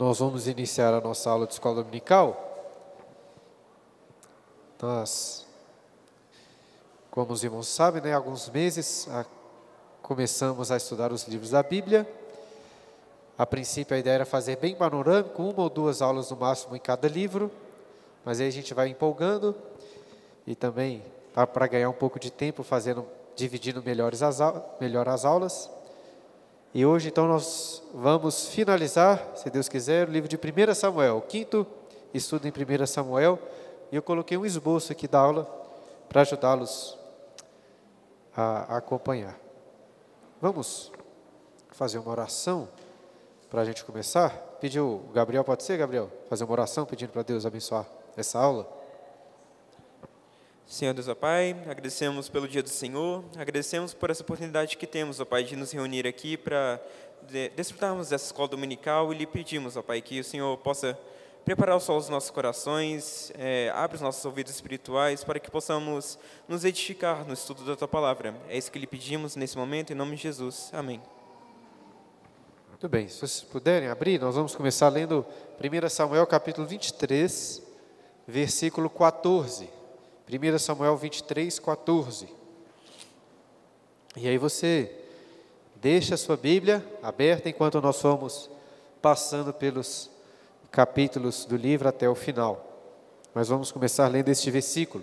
Nós vamos iniciar a nossa aula de escola dominical. Nós, como os irmãos sabem, há alguns meses começamos a estudar os livros da Bíblia. A princípio a ideia era fazer bem panorâmico, uma ou duas aulas no máximo em cada livro, mas aí a gente vai empolgando e também para ganhar um pouco de tempo dividindo melhor as aulas. E hoje, então, nós vamos finalizar, se Deus quiser, o livro de 1 Samuel, o quinto estudo em 1 Samuel. E eu coloquei um esboço aqui da aula para ajudá-los a acompanhar. Vamos fazer uma oração para a gente começar? Pediu o Gabriel, pode ser, Gabriel? Fazer uma oração pedindo para Deus abençoar essa aula? Senhor Deus, ó Pai, agradecemos pelo dia do Senhor, agradecemos por essa oportunidade que temos, ó Pai, de nos reunir aqui para desfrutarmos dessa escola dominical e lhe pedimos, ó Pai, que o Senhor possa preparar o sol dos nossos corações, abra os nossos ouvidos espirituais para que possamos nos edificar no estudo da Tua Palavra. É isso que lhe pedimos nesse momento, em nome de Jesus. Amém. Muito bem, se vocês puderem abrir, nós vamos começar lendo 1 Samuel capítulo 23, versículo 14. 1 Samuel 23, 14. E aí você deixa a sua Bíblia aberta enquanto nós vamos passando pelos capítulos do livro até o final. Mas vamos começar lendo este versículo.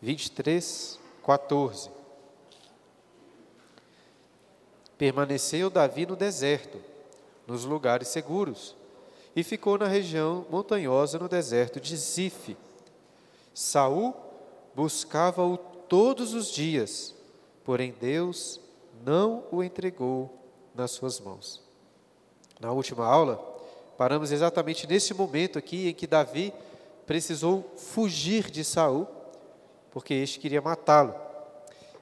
23, 14. Permaneceu Davi no deserto, nos lugares seguros, e ficou na região montanhosa no deserto de Zife. Saul buscava-o todos os dias, porém Deus não o entregou nas suas mãos. Na última aula, paramos exatamente nesse momento aqui em que Davi precisou fugir de Saul, porque este queria matá-lo.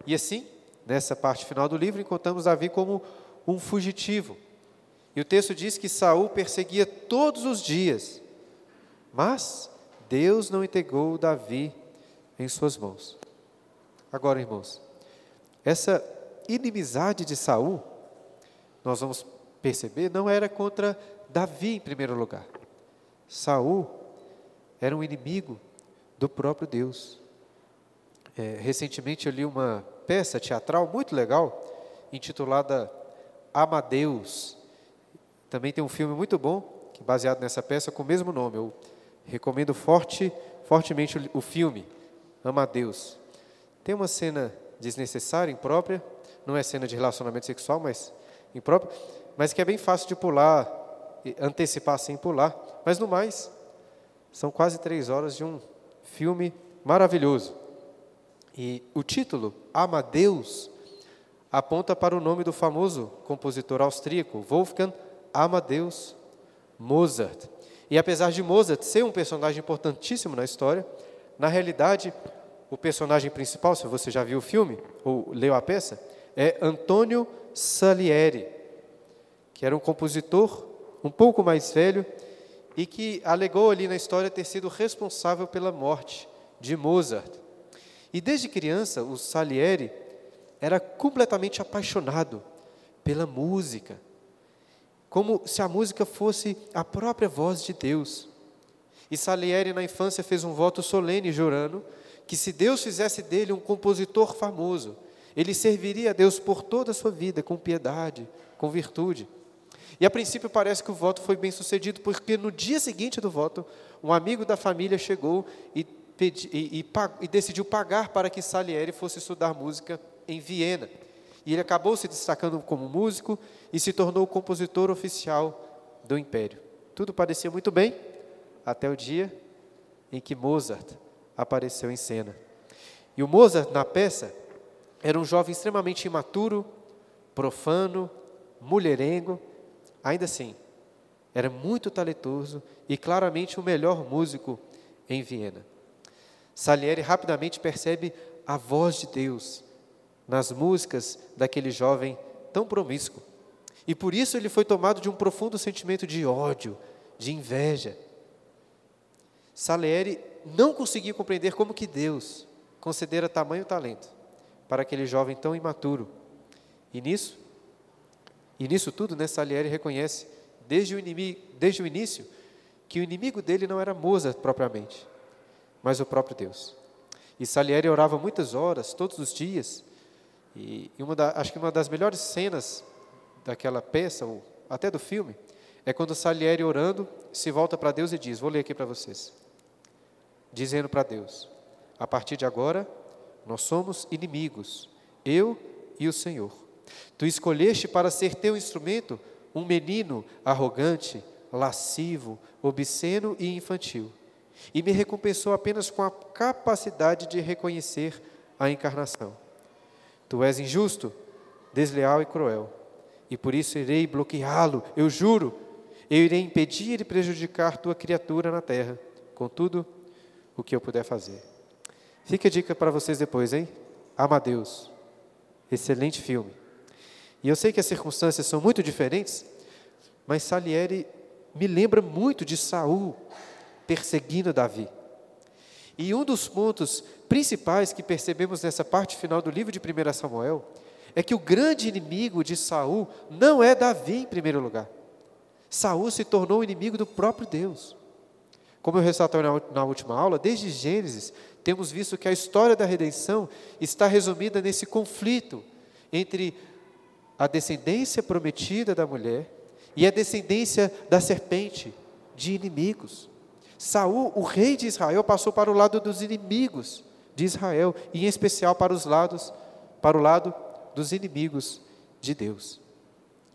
E assim, nessa parte final do livro, encontramos Davi como um fugitivo. E o texto diz que Saul perseguia todos os dias, mas Deus não entregou Davi em suas mãos. Agora, irmãos, essa inimizade de Saul, nós vamos perceber, não era contra Davi em primeiro lugar. Saul era um inimigo do próprio Deus. Recentemente eu li uma peça teatral muito legal, intitulada Amadeus. Também tem um filme muito bom, baseado nessa peça, com o mesmo nome. Eu recomendo fortemente o filme Amadeus. Tem uma cena desnecessária, imprópria, não é cena de relacionamento sexual, mas imprópria, mas que é bem fácil de pular, antecipar sem pular, mas no mais, são quase 3 horas de um filme maravilhoso. E o título, Amadeus, aponta para o nome do famoso compositor austríaco, Wolfgang Amadeus Mozart. E apesar de Mozart ser um personagem importantíssimo na história, na realidade, o personagem principal, se você já viu o filme, ou leu a peça, é Antonio Salieri, que era um compositor um pouco mais velho e que alegou ali na história ter sido responsável pela morte de Mozart. E desde criança, o Salieri era completamente apaixonado pela música, como se a música fosse a própria voz de Deus. E Salieri, na infância, fez um voto solene, jurando que se Deus fizesse dele um compositor famoso, ele serviria a Deus por toda a sua vida, com piedade, com virtude. E a princípio parece que o voto foi bem sucedido, porque no dia seguinte do voto, um amigo da família chegou e decidiu pagar para que Salieri fosse estudar música em Viena. E ele acabou se destacando como músico e se tornou o compositor oficial do Império. Tudo parecia muito bem, até o dia em que Mozart apareceu em cena. E o Mozart, na peça, era um jovem extremamente imaturo, profano, mulherengo. Ainda assim, era muito talentoso e claramente o melhor músico em Viena. Salieri rapidamente percebe a voz de Deus nas músicas daquele jovem tão promíscuo. E por isso ele foi tomado de um profundo sentimento de ódio, de inveja. Salieri não conseguia compreender como que Deus concedera tamanho talento para aquele jovem tão imaturo. E nisso tudo, Salieri reconhece desde o início, que o inimigo dele não era Mozart propriamente, mas o próprio Deus. E Salieri orava muitas horas, todos os dias, e acho que uma das melhores cenas daquela peça, ou até do filme, é quando Salieri, orando, se volta para Deus e diz, vou ler aqui para vocês, dizendo para Deus, a partir de agora, nós somos inimigos, eu e o Senhor. Tu escolheste para ser teu instrumento um menino arrogante, lascivo, obsceno e infantil, e me recompensou apenas com a capacidade de reconhecer a encarnação. Tu és injusto, desleal e cruel, e por isso irei bloqueá-lo, eu juro, eu irei impedir e prejudicar tua criatura na terra, contudo, o que eu puder fazer. Fica a dica para vocês depois, hein? Amadeus, excelente filme. E eu sei que as circunstâncias são muito diferentes, mas Salieri me lembra muito de Saul perseguindo Davi. E um dos pontos principais que percebemos nessa parte final do livro de 1 Samuel é que o grande inimigo de Saul não é Davi em primeiro lugar. Saul se tornou o inimigo do próprio Deus. Como eu ressaltei na última aula, desde Gênesis, temos visto que a história da redenção está resumida nesse conflito entre a descendência prometida da mulher e a descendência da serpente, de inimigos. Saul, o rei de Israel, passou para o lado dos inimigos de Israel, e em especial para o lado dos inimigos de Deus.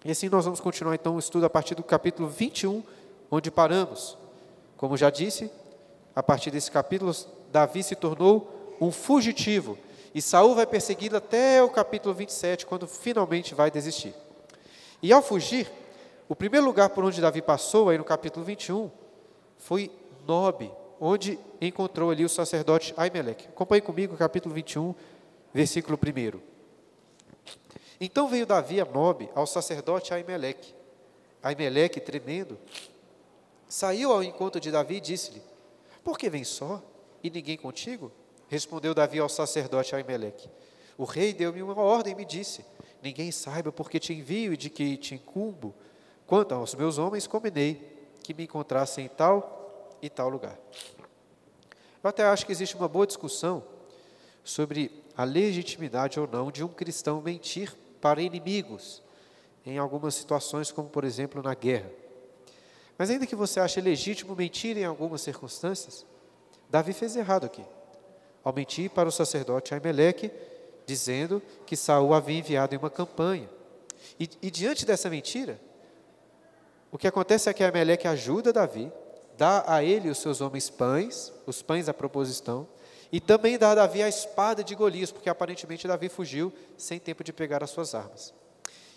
E assim nós vamos continuar então o estudo a partir do capítulo 21, onde paramos. Como já disse, a partir desse capítulo, Davi se tornou um fugitivo, e Saul vai persegui-lo até o capítulo 27, quando finalmente vai desistir. E ao fugir, o primeiro lugar por onde Davi passou, aí no capítulo 21, foi Nobe, onde encontrou ali o sacerdote Aimeleque. Acompanhe comigo o capítulo 21, versículo 1. Então veio Davi a Nobe, ao sacerdote Aimeleque. Aimeleque, tremendo, saiu ao encontro de Davi e disse-lhe, por que vem só e ninguém contigo? Respondeu Davi ao sacerdote Aimeleque, o rei deu-me uma ordem e me disse, ninguém saiba porque te envio e de que te incumbo. Quanto aos meus homens, combinei que me encontrassem em tal e tal lugar. Eu até acho que existe uma boa discussão sobre a legitimidade ou não de um cristão mentir para inimigos, em algumas situações, como por exemplo na guerra. Mas ainda que você ache legítimo mentir em algumas circunstâncias, Davi fez errado aqui, ao mentir para o sacerdote Aimeleque, dizendo que Saul havia enviado em uma campanha. E diante dessa mentira, o que acontece é que Aimeleque ajuda Davi, dá a ele os seus homens pães, os pães da proposição, e também dá a Davi a espada de Golias, porque aparentemente Davi fugiu sem tempo de pegar as suas armas.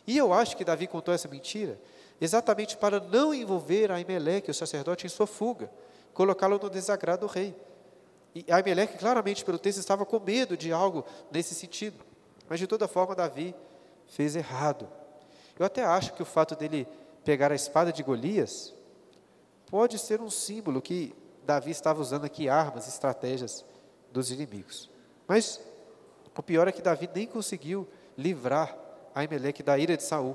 E eu acho que Davi contou essa mentira exatamente para não envolver Aimeleque, o sacerdote, em sua fuga, colocá-lo no desagrado do rei. E Aimeleque, claramente, pelo texto, estava com medo de algo nesse sentido. Mas, de toda forma, Davi fez errado. Eu até acho que o fato dele pegar a espada de Golias pode ser um símbolo que Davi estava usando aqui armas, estratégias dos inimigos. Mas o pior é que Davi nem conseguiu livrar Aimeleque da ira de Saul.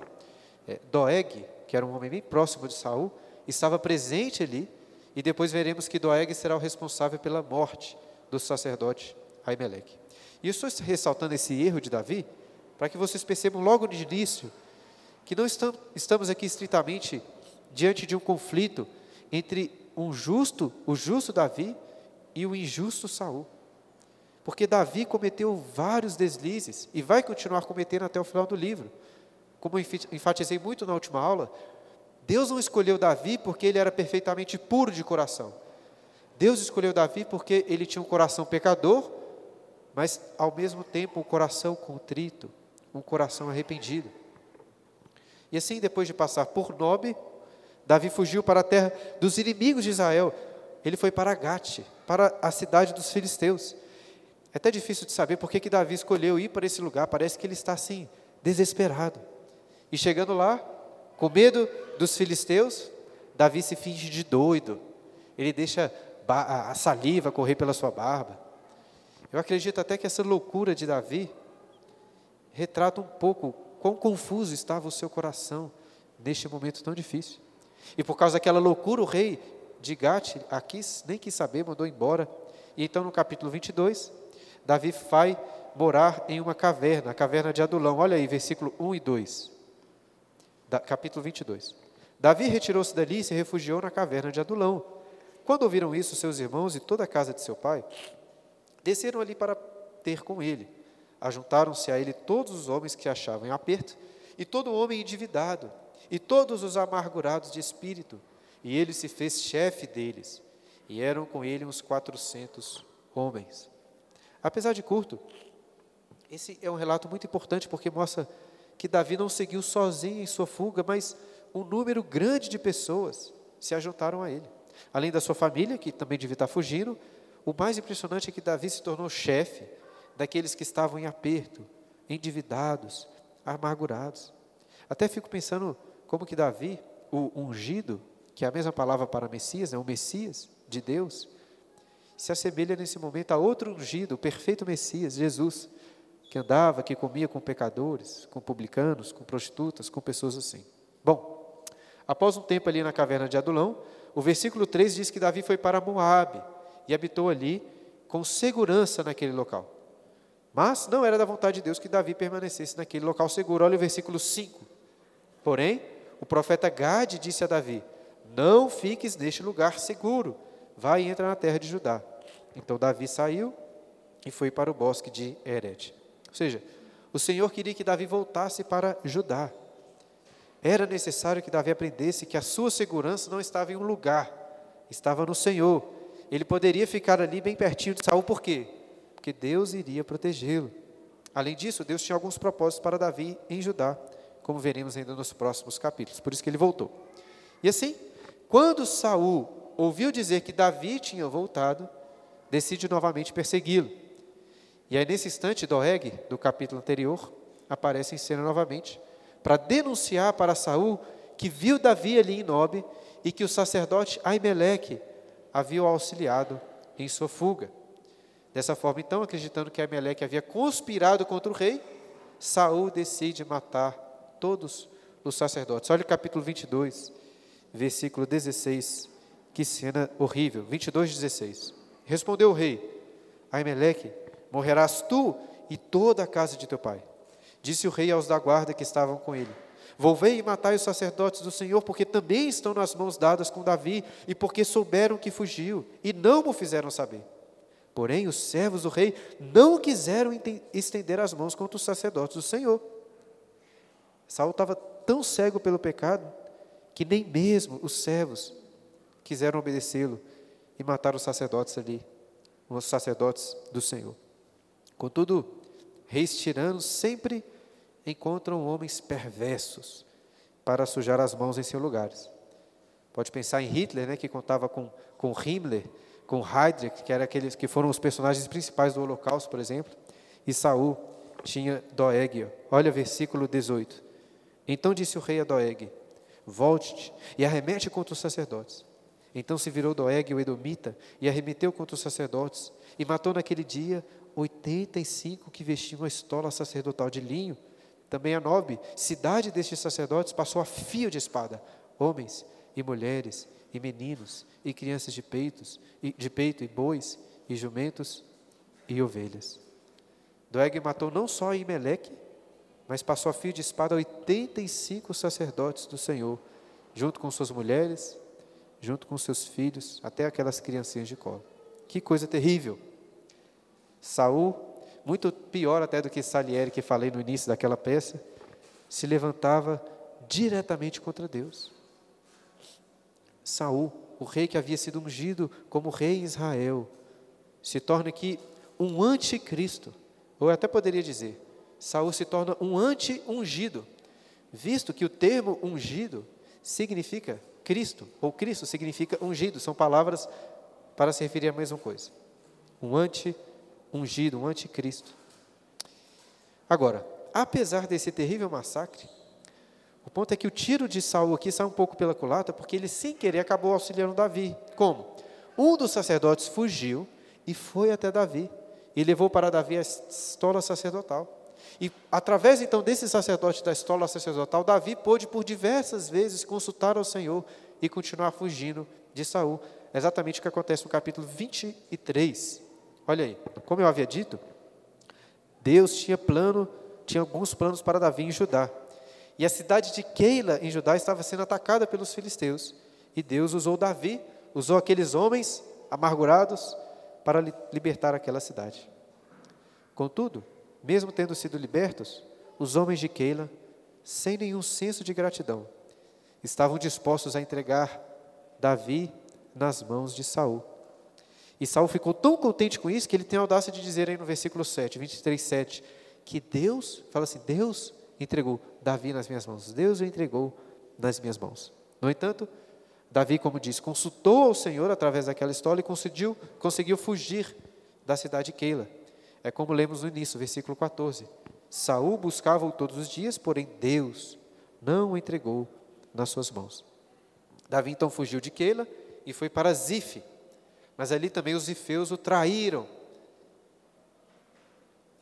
Doegue, que era um homem bem próximo de Saul, estava presente ali, e depois veremos que Doegue será o responsável pela morte do sacerdote Aimeleque. E eu estou ressaltando esse erro de Davi, para que vocês percebam logo de início, que não estamos aqui estritamente diante de um conflito entre o justo Davi e o injusto Saul. Porque Davi cometeu vários deslizes, e vai continuar cometendo até o final do livro. Como eu enfatizei muito na última aula, Deus não escolheu Davi porque ele era perfeitamente puro de coração. Deus escolheu Davi porque ele tinha um coração pecador, mas ao mesmo tempo um coração contrito, um coração arrependido. E assim, depois de passar por Nobe, Davi fugiu para a terra dos inimigos de Israel. Ele foi para Gat, para a cidade dos filisteus. É até difícil de saber por que Davi escolheu ir para esse lugar. Parece que ele está assim, desesperado. E chegando lá, com medo dos filisteus, Davi se finge de doido. Ele deixa a saliva correr pela sua barba. Eu acredito até que essa loucura de Davi retrata um pouco quão confuso estava o seu coração neste momento tão difícil. E por causa daquela loucura, o rei de Gat, Aquis, nem quis saber, mandou embora. E então, no capítulo 22, Davi vai morar em uma caverna, a caverna de Adulão. Olha aí, versículo 1 e 2, capítulo 22. Davi retirou-se dali e se refugiou na caverna de Adulão. Quando ouviram isso, seus irmãos e toda a casa de seu pai desceram ali para ter com ele. Ajuntaram-se a ele todos os homens que achavam em aperto, e todo homem endividado, e todos os amargurados de espírito, e ele se fez chefe deles, e eram com ele uns 400 homens. Apesar de curto, esse é um relato muito importante, porque mostra que Davi não seguiu sozinho em sua fuga, mas um número grande de pessoas se ajuntaram a ele. Além da sua família, que também devia estar fugindo, o mais impressionante é que Davi se tornou chefe daqueles que estavam em aperto, endividados, amargurados. Até fico pensando como que Davi, o ungido, que é a mesma palavra para Messias, né, o Messias de Deus, se assemelha nesse momento a outro ungido, o perfeito Messias, Jesus, que andava, que comia com pecadores, com publicanos, com prostitutas, com pessoas assim. Bom, após um tempo ali na caverna de Adulão, o versículo 3 diz que Davi foi para Moabe e habitou ali com segurança naquele local. Mas não era da vontade de Deus que Davi permanecesse naquele local seguro. Olha o versículo 5. Porém, o profeta Gad disse a Davi: não fiques neste lugar seguro, vai e entra na terra de Judá. Então Davi saiu e foi para o bosque de Hered. Ou seja, o Senhor queria que Davi voltasse para Judá. Era necessário que Davi aprendesse que a sua segurança não estava em um lugar, estava no Senhor. Ele poderia ficar ali bem pertinho de Saul, por quê? Porque Deus iria protegê-lo. Além disso, Deus tinha alguns propósitos para Davi em Judá, como veremos ainda nos próximos capítulos. Por isso que ele voltou. E assim, quando Saul ouviu dizer que Davi tinha voltado, decide novamente persegui-lo. E aí, nesse instante, Doegue, do capítulo anterior, aparece em cena novamente para denunciar para Saul que viu Davi ali em Nobe e que o sacerdote Aimeleque havia o auxiliado em sua fuga. Dessa forma, então, acreditando que Aimeleque havia conspirado contra o rei, Saul decide matar todos os sacerdotes. Olha o capítulo 22, versículo 16, que cena horrível. 22:16. Respondeu o rei: Aimeleque, morrerás tu e toda a casa de teu pai. Disse o rei aos da guarda que estavam com ele: volvei e matai os sacerdotes do Senhor, porque também estão nas mãos dadas com Davi, e porque souberam que fugiu, e não o fizeram saber. Porém, os servos do rei não quiseram estender as mãos contra os sacerdotes do Senhor. Saul estava tão cego pelo pecado que nem mesmo os servos quiseram obedecê-lo e mataram os sacerdotes ali, os sacerdotes do Senhor. Contudo, reis tiranos sempre encontram homens perversos para sujar as mãos em seus lugares. Pode pensar em Hitler, né, que contava com Himmler, com Heydrich, que, aqueles que foram os personagens principais do Holocausto, por exemplo, e Saul tinha Doeg. Olha o versículo 18. Então disse o rei a Doeg: volte-te e arremete contra os sacerdotes. Então se virou Doeg, o Edomita, e arremeteu contra os sacerdotes, e matou naquele dia 85 que vestiam a estola sacerdotal de linho. Também a Nobe, cidade destes sacerdotes, passou a fio de espada, homens e mulheres, e meninos, e crianças de peito, e bois, e jumentos, e ovelhas. Doeg matou não só Aimeleque, mas passou a fio de espada 85 sacerdotes do Senhor, junto com suas mulheres, junto com seus filhos, até aquelas criancinhas de colo. Que coisa terrível! Saul, muito pior até do que Salieri, que falei no início daquela peça, se levantava diretamente contra Deus. Saul, o rei que havia sido ungido como rei em Israel, se torna aqui um anticristo, ou eu até poderia dizer, Saul se torna um anti-ungido, visto que o termo ungido significa Cristo, ou Cristo significa ungido, são palavras para se referir à mesma coisa. Um anti-ungido, um anticristo. Agora, apesar desse terrível massacre, o ponto é que o tiro de Saul aqui sai um pouco pela culatra, porque ele, sem querer, acabou auxiliando Davi. Como? Um dos sacerdotes fugiu e foi até Davi, e levou para Davi a estola sacerdotal. E, através, então, desse sacerdote da estola sacerdotal, Davi pôde, por diversas vezes, consultar ao Senhor e continuar fugindo de Saul. É exatamente o que acontece no capítulo 23. Olha aí, como eu havia dito, Deus tinha alguns planos para Davi em Judá. E a cidade de Keila, em Judá, estava sendo atacada pelos filisteus. E Deus usou Davi, usou aqueles homens amargurados para libertar aquela cidade. Contudo, mesmo tendo sido libertos, os homens de Keila, sem nenhum senso de gratidão, estavam dispostos a entregar Davi nas mãos de Saul. E Saul ficou tão contente com isso que ele tem a audácia de dizer aí no versículo 7, 23:7, que Deus, fala assim, Deus entregou Davi nas minhas mãos, Deus o entregou nas minhas mãos. No entanto, Davi, como diz, consultou ao Senhor através daquela história e conseguiu fugir da cidade de Keila. É como lemos no início, versículo 14. Saul buscava-o todos os dias, porém Deus não o entregou nas suas mãos. Davi então fugiu de Keila e foi para Zife, mas ali também os zifeus o traíram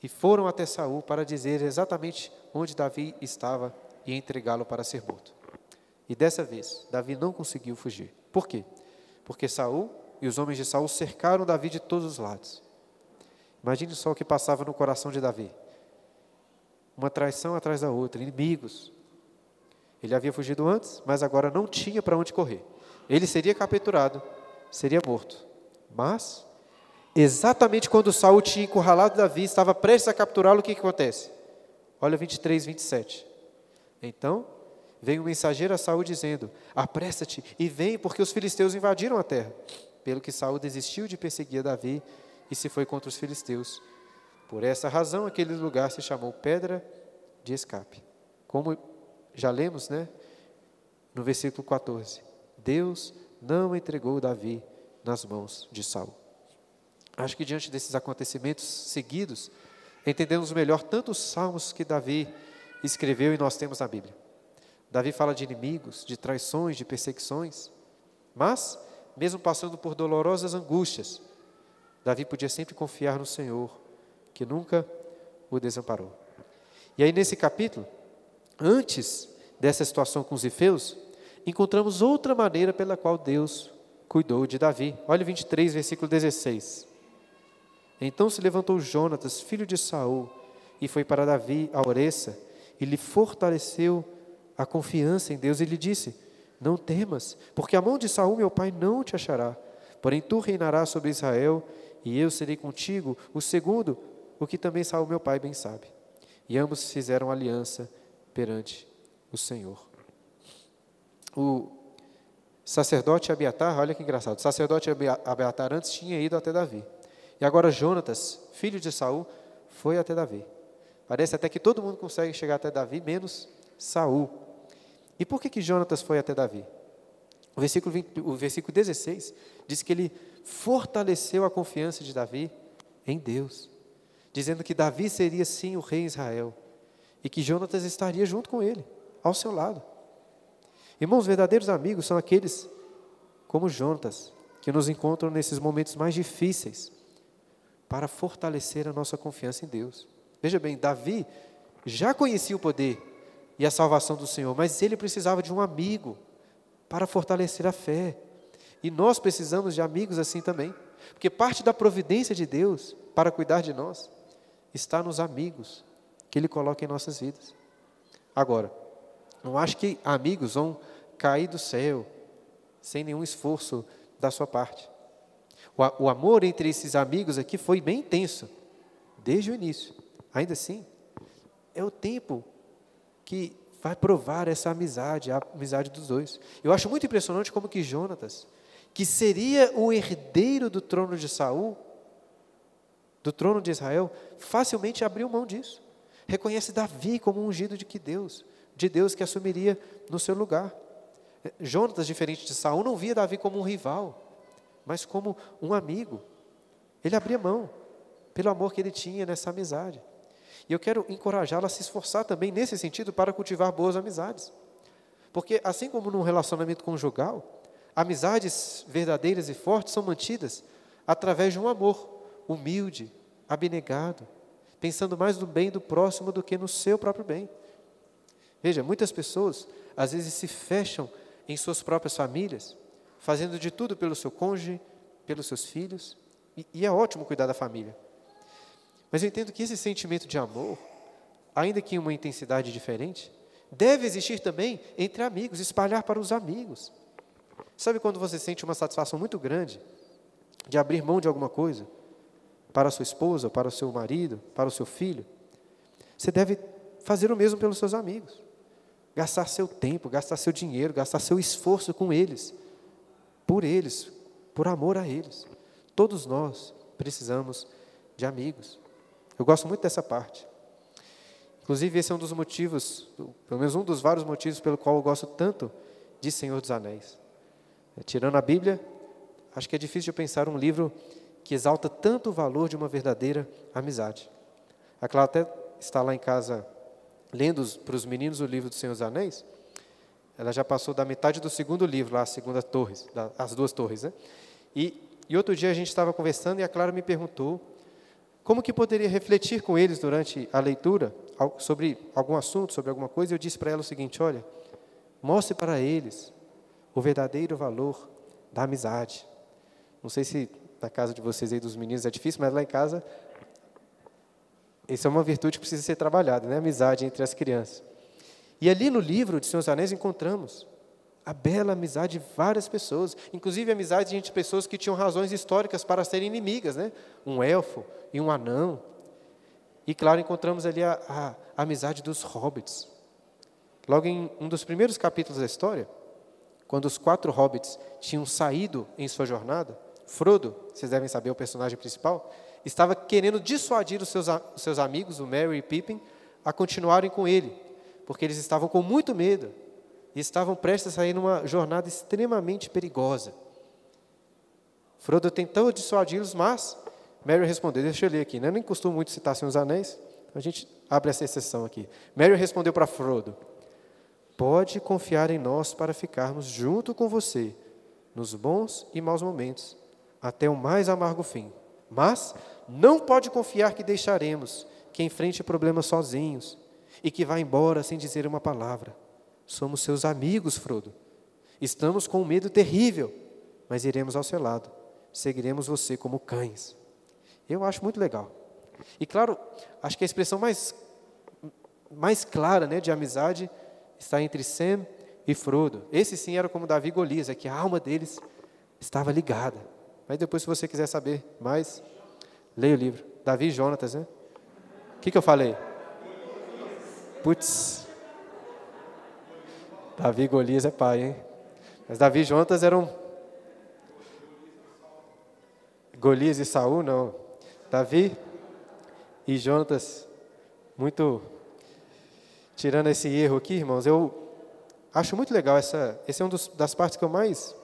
e foram até Saul para dizer exatamente onde Davi estava e entregá-lo para ser morto. E dessa vez, Davi não conseguiu fugir. Por quê? Porque Saul e os homens de Saul cercaram Davi de todos os lados. Imagine só o que passava no coração de Davi. Uma traição atrás da outra, inimigos. Ele havia fugido antes, mas agora não tinha para onde correr. Ele seria capturado, seria morto. Mas, exatamente quando Saul tinha encurralado Davi, estava prestes a capturá-lo, o que acontece? Olha 23:27. Então, veio um mensageiro a Saul dizendo, apressa-te e vem, porque os filisteus invadiram a terra. Pelo que Saul desistiu de perseguir Davi e se foi contra os filisteus. Por essa razão, aquele lugar se chamou Pedra de Escape. Como já lemos, né? No versículo 14. Deus não entregou Davi nas mãos de Saul. Acho que diante desses acontecimentos seguidos, entendemos melhor tanto os salmos que Davi escreveu e nós temos na Bíblia. Davi fala de inimigos, de traições, de perseguições, mas, mesmo passando por dolorosas angústias, Davi podia sempre confiar no Senhor, que nunca o desamparou. E aí, nesse capítulo, antes dessa situação com os zifeus, encontramos outra maneira pela qual Deus cuidou de Davi. Olha 23, versículo 16. Então se levantou Jônatas, filho de Saul, e foi para Davi a Oressa, e lhe fortaleceu a confiança em Deus, e lhe disse, não temas, porque a mão de Saul, meu pai, não te achará, porém tu reinarás sobre Israel, e eu serei contigo, o segundo, o que também Saul, meu pai, bem sabe. E ambos fizeram aliança perante o Senhor. O sacerdote Abiatar, olha que engraçado, o sacerdote Abiatar antes tinha ido até Davi. E agora Jônatas, filho de Saul, foi até Davi. Parece até que todo mundo consegue chegar até Davi, menos Saul. E por que Jônatas foi até Davi? O versículo 16 diz que ele fortaleceu a confiança de Davi em Deus, dizendo que Davi seria sim o rei de Israel e que Jônatas estaria junto com ele, ao seu lado. Irmãos, verdadeiros amigos são aqueles como Jônatas, que nos encontram nesses momentos mais difíceis para fortalecer a nossa confiança em Deus. Veja bem, Davi já conhecia o poder e a salvação do Senhor, mas ele precisava de um amigo para fortalecer a fé. E nós precisamos de amigos assim também, porque parte da providência de Deus para cuidar de nós está nos amigos que Ele coloca em nossas vidas. Agora, não acho que amigos vão cair do céu sem nenhum esforço da sua parte. O amor entre esses amigos aqui foi bem intenso, desde o início. Ainda assim, é o tempo que vai provar essa amizade, a amizade dos dois. Eu acho muito impressionante como que Jônatas, que seria o herdeiro do trono de Saul, do trono de Israel, facilmente abriu mão disso. Reconhece Davi como um ungido de Deus que assumiria no seu lugar. Jônatas, diferente de Saul, não via Davi como um rival, mas como um amigo. Ele abria mão pelo amor que ele tinha nessa amizade. E eu quero encorajá-lo a se esforçar também nesse sentido para cultivar boas amizades. Porque assim como num relacionamento conjugal, amizades verdadeiras e fortes são mantidas através de um amor humilde, abnegado, pensando mais no bem do próximo do que no seu próprio bem. Veja, muitas pessoas às vezes se fecham em suas próprias famílias, fazendo de tudo pelo seu cônjuge, pelos seus filhos, e é ótimo cuidar da família. Mas eu entendo que esse sentimento de amor, ainda que em uma intensidade diferente, deve existir também entre amigos, espalhar para os amigos. Sabe quando você sente uma satisfação muito grande de abrir mão de alguma coisa para a sua esposa, para o seu marido, para o seu filho? Você deve fazer o mesmo pelos seus amigos. Gastar seu tempo, gastar seu dinheiro, gastar seu esforço com eles, por amor a eles. Todos nós precisamos de amigos. Eu gosto muito dessa parte. Inclusive, esse é um dos motivos, pelo menos um dos vários motivos pelo qual eu gosto tanto de Senhor dos Anéis. Tirando a Bíblia, acho que é difícil de pensar um livro que exalta tanto o valor de uma verdadeira amizade. A Clara até está lá em casa lendo para os meninos o livro do Senhor dos Anéis. Ela já passou da metade do segundo livro, lá, a segunda torres, as duas torres, né? E outro dia a gente estava conversando e a Clara me perguntou como que poderia refletir com eles durante a leitura sobre algum assunto, sobre alguma coisa, e eu disse para ela o seguinte: olha, mostre para eles o verdadeiro valor da amizade. Não sei se na casa de vocês aí dos meninos é difícil, mas lá em casa, essa é uma virtude que precisa ser trabalhada, né? Amizade entre as crianças. E ali no livro de Senhor dos Anéis encontramos a bela amizade de várias pessoas, inclusive a amizade entre pessoas que tinham razões históricas para serem inimigas, né? Um elfo e um anão. E, claro, encontramos ali a amizade dos hobbits. Logo em um dos primeiros capítulos da história, quando os 4 hobbits tinham saído em sua jornada, Frodo, vocês devem saber, o personagem principal, estava querendo dissuadir os seus amigos, o Merry e Pippin, a continuarem com ele, porque eles estavam com muito medo e estavam prestes a sair numa jornada extremamente perigosa. Frodo tentou dissuadi-los, mas Merry respondeu, deixa eu ler aqui, né? Eu nem costumo muito citar Senhor dos Anéis, a gente abre essa exceção aqui. Merry respondeu para Frodo: pode confiar em nós para ficarmos junto com você nos bons e maus momentos, até o mais amargo fim. Mas não pode confiar que deixaremos que enfrente problemas sozinhos e que vá embora sem dizer uma palavra. Somos seus amigos, Frodo. Estamos com um medo terrível, mas iremos ao seu lado. Seguiremos você como cães. Eu acho muito legal. E claro, acho que a expressão mais clara, né, de amizade está entre Sam e Frodo. Esse sim era como Davi e Golias, é que a alma deles estava ligada. Mas depois, se você quiser saber mais, leia o livro. Davi e Jônatas, né? O que eu falei? Putz. Davi e Golias é pai, hein? Mas Davi e Jônatas eram... Golias e Saul, não. Davi e Jônatas, muito... Tirando esse erro aqui, irmãos, eu acho muito legal. Esse é um das partes que eu mais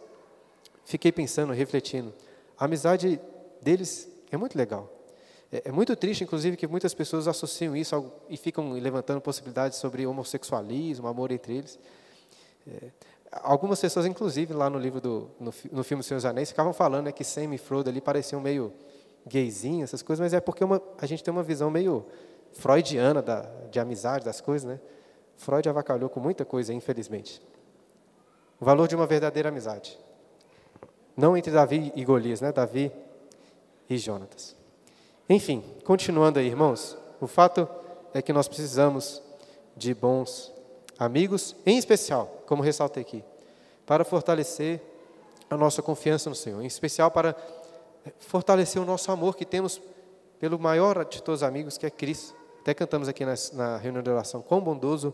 fiquei pensando, refletindo. A amizade deles é muito legal. É muito triste, inclusive, que muitas pessoas associam isso e ficam levantando possibilidades sobre homossexualismo, amor entre eles. Algumas pessoas, inclusive, lá no filme Senhor dos Anéis, ficavam falando, né, que Sam e Frodo ali pareciam meio gayzinhos, essas coisas, mas é porque a gente tem uma visão meio freudiana de amizade, das coisas, né? Freud avacalhou com muita coisa, infelizmente. O valor de uma verdadeira amizade. Não entre Davi e Golias, né? Davi e Jônatas. Enfim, continuando aí, irmãos, o fato é que nós precisamos de bons amigos, em especial, como ressaltei aqui, para fortalecer a nossa confiança no Senhor, em especial para fortalecer o nosso amor que temos pelo maior de todos os amigos, que é Cristo. Até cantamos aqui na reunião de oração, quão bondoso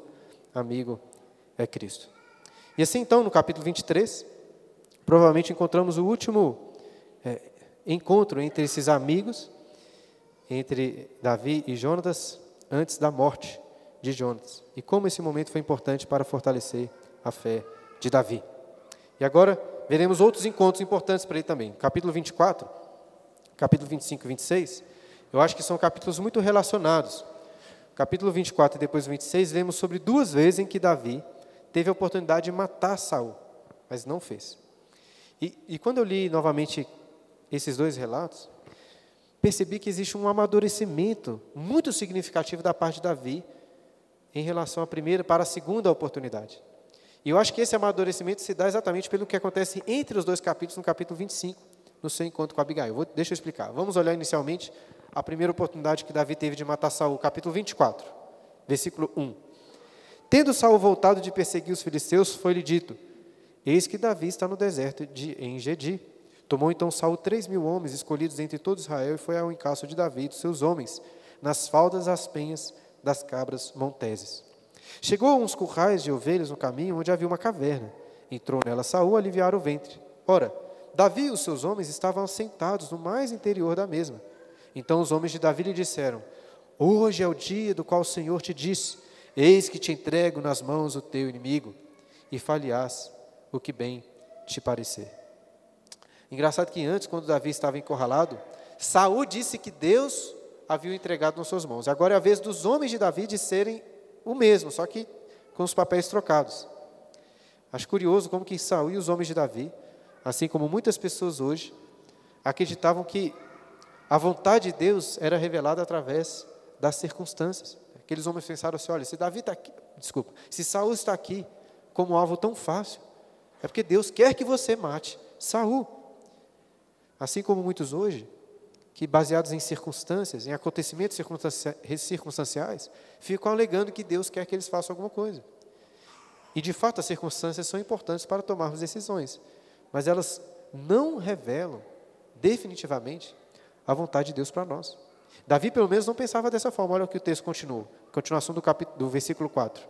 amigo é Cristo. E assim, então, no capítulo 23, provavelmente encontramos o último encontro entre esses amigos, entre Davi e Jônatas, antes da morte de Jônatas. E como esse momento foi importante para fortalecer a fé de Davi. E agora, veremos outros encontros importantes para ele também. Capítulo 24, capítulo 25 e 26... Eu acho que são capítulos muito relacionados. Capítulo 24 e depois 26, vemos sobre 2 vezes em que Davi teve a oportunidade de matar Saul, mas não fez. E quando eu li novamente esses 2 relatos, percebi que existe um amadurecimento muito significativo da parte de Davi em relação à primeira para a segunda oportunidade. E eu acho que esse amadurecimento se dá exatamente pelo que acontece entre os dois capítulos, no capítulo 25, no seu encontro com Abigail. Deixa eu explicar. Vamos olhar inicialmente a primeira oportunidade que Davi teve de matar Saul, capítulo 24, versículo 1. Tendo Saul voltado de perseguir os filisteus, foi-lhe dito: eis que Davi está no deserto de Engedi. Tomou então Saul 3.000 homens escolhidos entre todo Israel e foi ao encalço de Davi e dos seus homens, nas faldas das penhas das cabras monteses. Chegou a uns currais de ovelhas no caminho, onde havia uma caverna. Entrou nela Saul a aliviar o ventre. Ora, Davi e os seus homens estavam sentados no mais interior da mesma. Então os homens de Davi lhe disseram: hoje é o dia do qual o Senhor te disse: eis que te entrego nas mãos o teu inimigo, e far-lhe-ás o que bem te parecer. Engraçado que antes, quando Davi estava encurralado, Saul disse que Deus havia o entregado nas suas mãos. Agora é a vez dos homens de Davi de serem o mesmo, só que com os papéis trocados. Acho curioso como que Saul e os homens de Davi, assim como muitas pessoas hoje, acreditavam que a vontade de Deus era revelada através das circunstâncias. Aqueles homens pensaram assim: olha, se Davi está aqui, desculpa, se Saul está aqui como alvo tão fácil, é porque Deus quer que você mate Saul. Assim como muitos hoje, que baseados em circunstâncias, em acontecimentos circunstanciais, ficam alegando que Deus quer que eles façam alguma coisa. E, de fato, as circunstâncias são importantes para tomarmos decisões, mas elas não revelam definitivamente a vontade de Deus para nós. Davi, pelo menos, não pensava dessa forma. Olha o que o texto continua, continuação do versículo 4.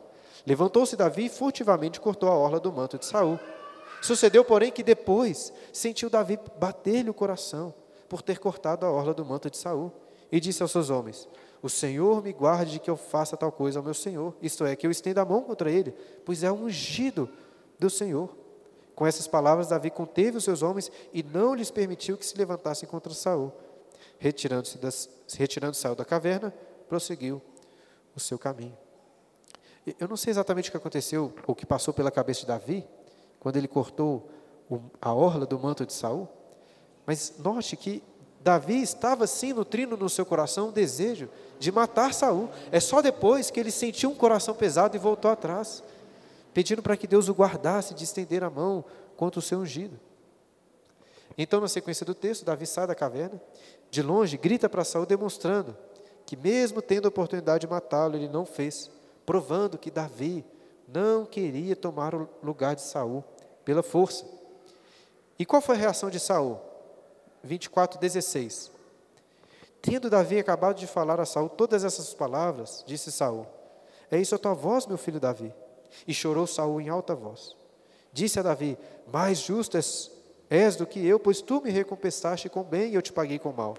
Levantou-se Davi e furtivamente cortou a orla do manto de Saul. Sucedeu, porém, que depois sentiu Davi bater-lhe o coração por ter cortado a orla do manto de Saul, e disse aos seus homens: o Senhor me guarde de que eu faça tal coisa ao meu Senhor, isto é, que eu estenda a mão contra ele, pois é ungido do Senhor. Com essas palavras, Davi conteve os seus homens e não lhes permitiu que se levantassem contra Saul. Retirando-se Saul da caverna, prosseguiu o seu caminho. Eu não sei exatamente o que aconteceu, ou o que passou pela cabeça de Davi, quando ele cortou a orla do manto de Saul, mas note que Davi estava sim nutrindo no seu coração o desejo de matar Saul. É só depois que ele sentiu um coração pesado e voltou atrás, pedindo para que Deus o guardasse de estender a mão contra o seu ungido. Então, na sequência do texto, Davi sai da caverna, de longe grita para Saul, demonstrando que mesmo tendo a oportunidade de matá-lo, ele não fez, provando que Davi não queria tomar o lugar de Saul pela força. E qual foi a reação de Saul? 24:16. Tendo Davi acabado de falar a Saul todas essas palavras, disse Saul: é isso a tua voz, meu filho Davi? E chorou Saul em alta voz. Disse a Davi: mais justo és do que eu, pois tu me recompensaste com bem e eu te paguei com mal.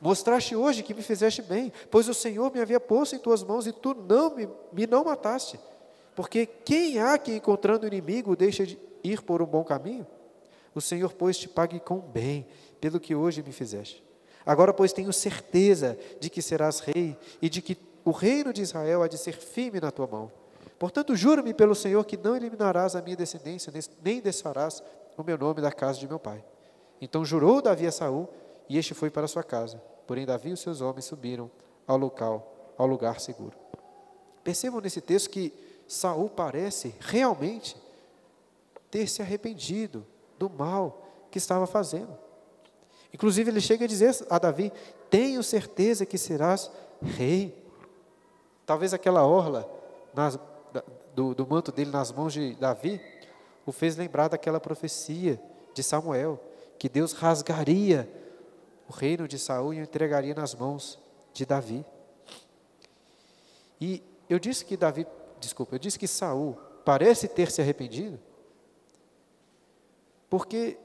Mostraste hoje que me fizeste bem, pois o Senhor me havia posto em tuas mãos e tu não me não mataste. Porque quem há que, encontrando o inimigo, deixa de ir por um bom caminho? O Senhor, pois, te pague com bem pelo que hoje me fizeste. Agora, pois, tenho certeza de que serás rei e de que o reino de Israel há de ser firme na tua mão. Portanto, juro-me pelo Senhor que não eliminarás a minha descendência, nem desfarás o meu nome da casa de meu pai. Então jurou Davi a Saul, e este foi para sua casa. Porém, Davi e os seus homens subiram ao lugar seguro. Percebam nesse texto que Saul parece realmente ter se arrependido do mal que estava fazendo. Inclusive, ele chega a dizer a Davi: tenho certeza que serás rei. Talvez aquela orla do manto dele nas mãos de Davi o fez lembrar daquela profecia de Samuel, que Deus rasgaria o reino de Saul e o entregaria nas mãos de Davi. E eu disse que Saul parece ter se arrependido, porque,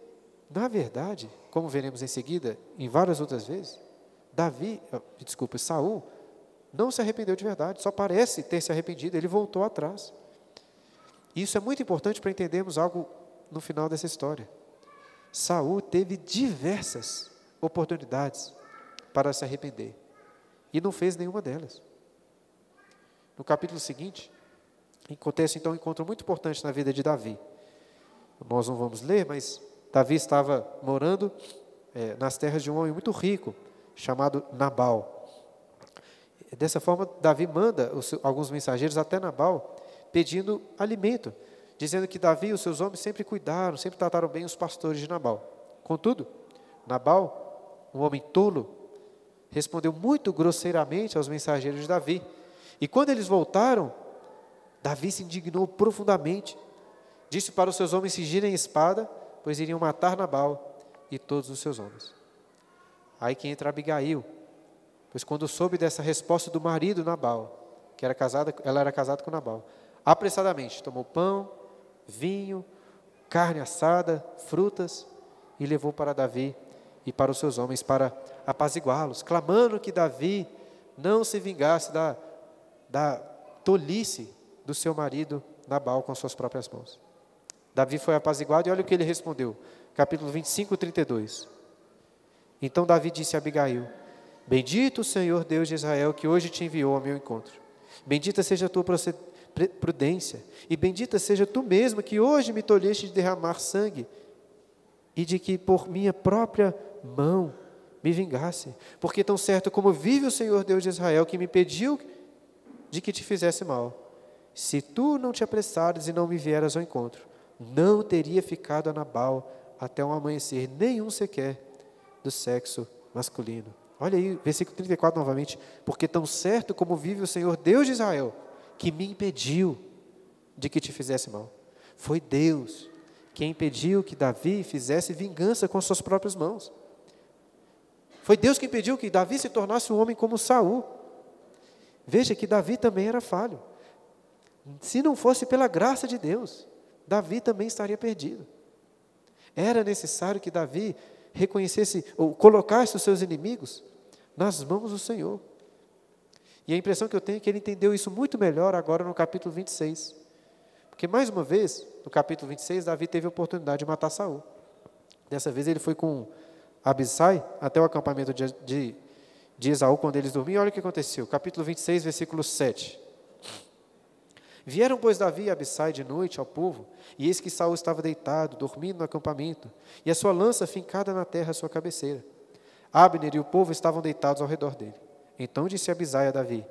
na verdade, como veremos em seguida, em várias outras vezes, Saul não se arrependeu de verdade, só parece ter se arrependido, ele voltou atrás. Isso é muito importante para entendermos algo no final dessa história. Saul teve diversas oportunidades para se arrepender e não fez nenhuma delas. No capítulo seguinte, acontece então um encontro muito importante na vida de Davi. Nós não vamos ler, mas Davi estava morando nas terras de um homem muito rico, chamado Nabal. Dessa forma, Davi manda alguns mensageiros até Nabal, pedindo alimento. dizendo que Davi e os seus homens sempre cuidaram, sempre trataram bem os pastores de Nabal. Contudo, Nabal, um homem tolo, respondeu muito grosseiramente aos mensageiros de Davi. E quando eles voltaram, Davi se indignou profundamente. Disse para os seus homens cingirem a espada, pois iriam matar Nabal e todos os seus homens. Aí que entra Abigail, pois quando soube dessa resposta do marido Nabal, que ela era casada com Nabal, apressadamente tomou pão, vinho, carne assada, frutas, e levou para Davi e para os seus homens para apaziguá-los, clamando que Davi não se vingasse da tolice do seu marido Nabal com suas próprias mãos. Davi foi apaziguado e olha o que ele respondeu, capítulo 25, 32. Então Davi disse a Abigail, bendito o Senhor Deus de Israel que hoje te enviou ao meu encontro. Bendita seja a tua prudência e bendita seja tu mesma que hoje me tolheste de derramar sangue e de que por minha própria mão me vingasse. Porque tão certo como vive o Senhor Deus de Israel que me pediu de que te fizesse mal. Se tu não te apressares e não me vieras ao encontro, não teria ficado a Nabal até o amanhecer, nenhum sequer do sexo masculino. Olha aí, versículo 34 novamente. Porque tão certo como vive o Senhor Deus de Israel, que me impediu de que te fizesse mal. Foi Deus quem impediu que Davi fizesse vingança com suas próprias mãos. Foi Deus quem impediu que Davi se tornasse um homem como Saul. Veja que Davi também era falho. Se não fosse pela graça de Deus, Davi também estaria perdido. Era necessário que Davi reconhecesse ou colocasse os seus inimigos nas mãos do Senhor. E a impressão que eu tenho é que ele entendeu isso muito melhor agora no capítulo 26. Porque, mais uma vez, no capítulo 26, Davi teve a oportunidade de matar Saul. Dessa vez ele foi com Abissai até o acampamento de Esaú quando eles dormiam. Olha o que aconteceu. Capítulo 26, versículo 7. Vieram, pois, Davi e Abissai de noite ao povo, e eis que Saul estava deitado, dormindo no acampamento, e a sua lança fincada na terra à sua cabeceira. Abner e o povo estavam deitados ao redor dele. Então disse Abissai a Davi,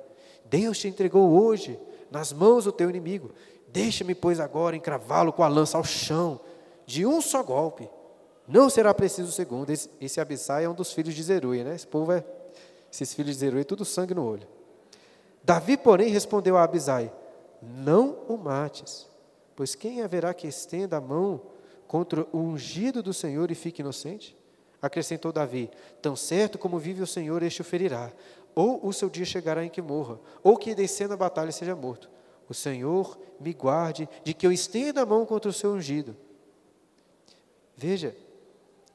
Deus te entregou hoje nas mãos do teu inimigo. Deixa-me, pois, agora encravá-lo com a lança ao chão, de um só golpe. Não será preciso o segundo. Esse Abissai é um dos filhos de Zeruia, né? Esses filhos de Zeruia, tudo sangue no olho. Davi, porém, respondeu a Abissai, não o mates, pois quem haverá que estenda a mão contra o ungido do Senhor e fique inocente? Acrescentou Davi, tão certo como vive o Senhor, este o ferirá, ou o seu dia chegará em que morra, ou que descendo a batalha seja morto. O Senhor me guarde de que eu estenda a mão contra o seu ungido. Veja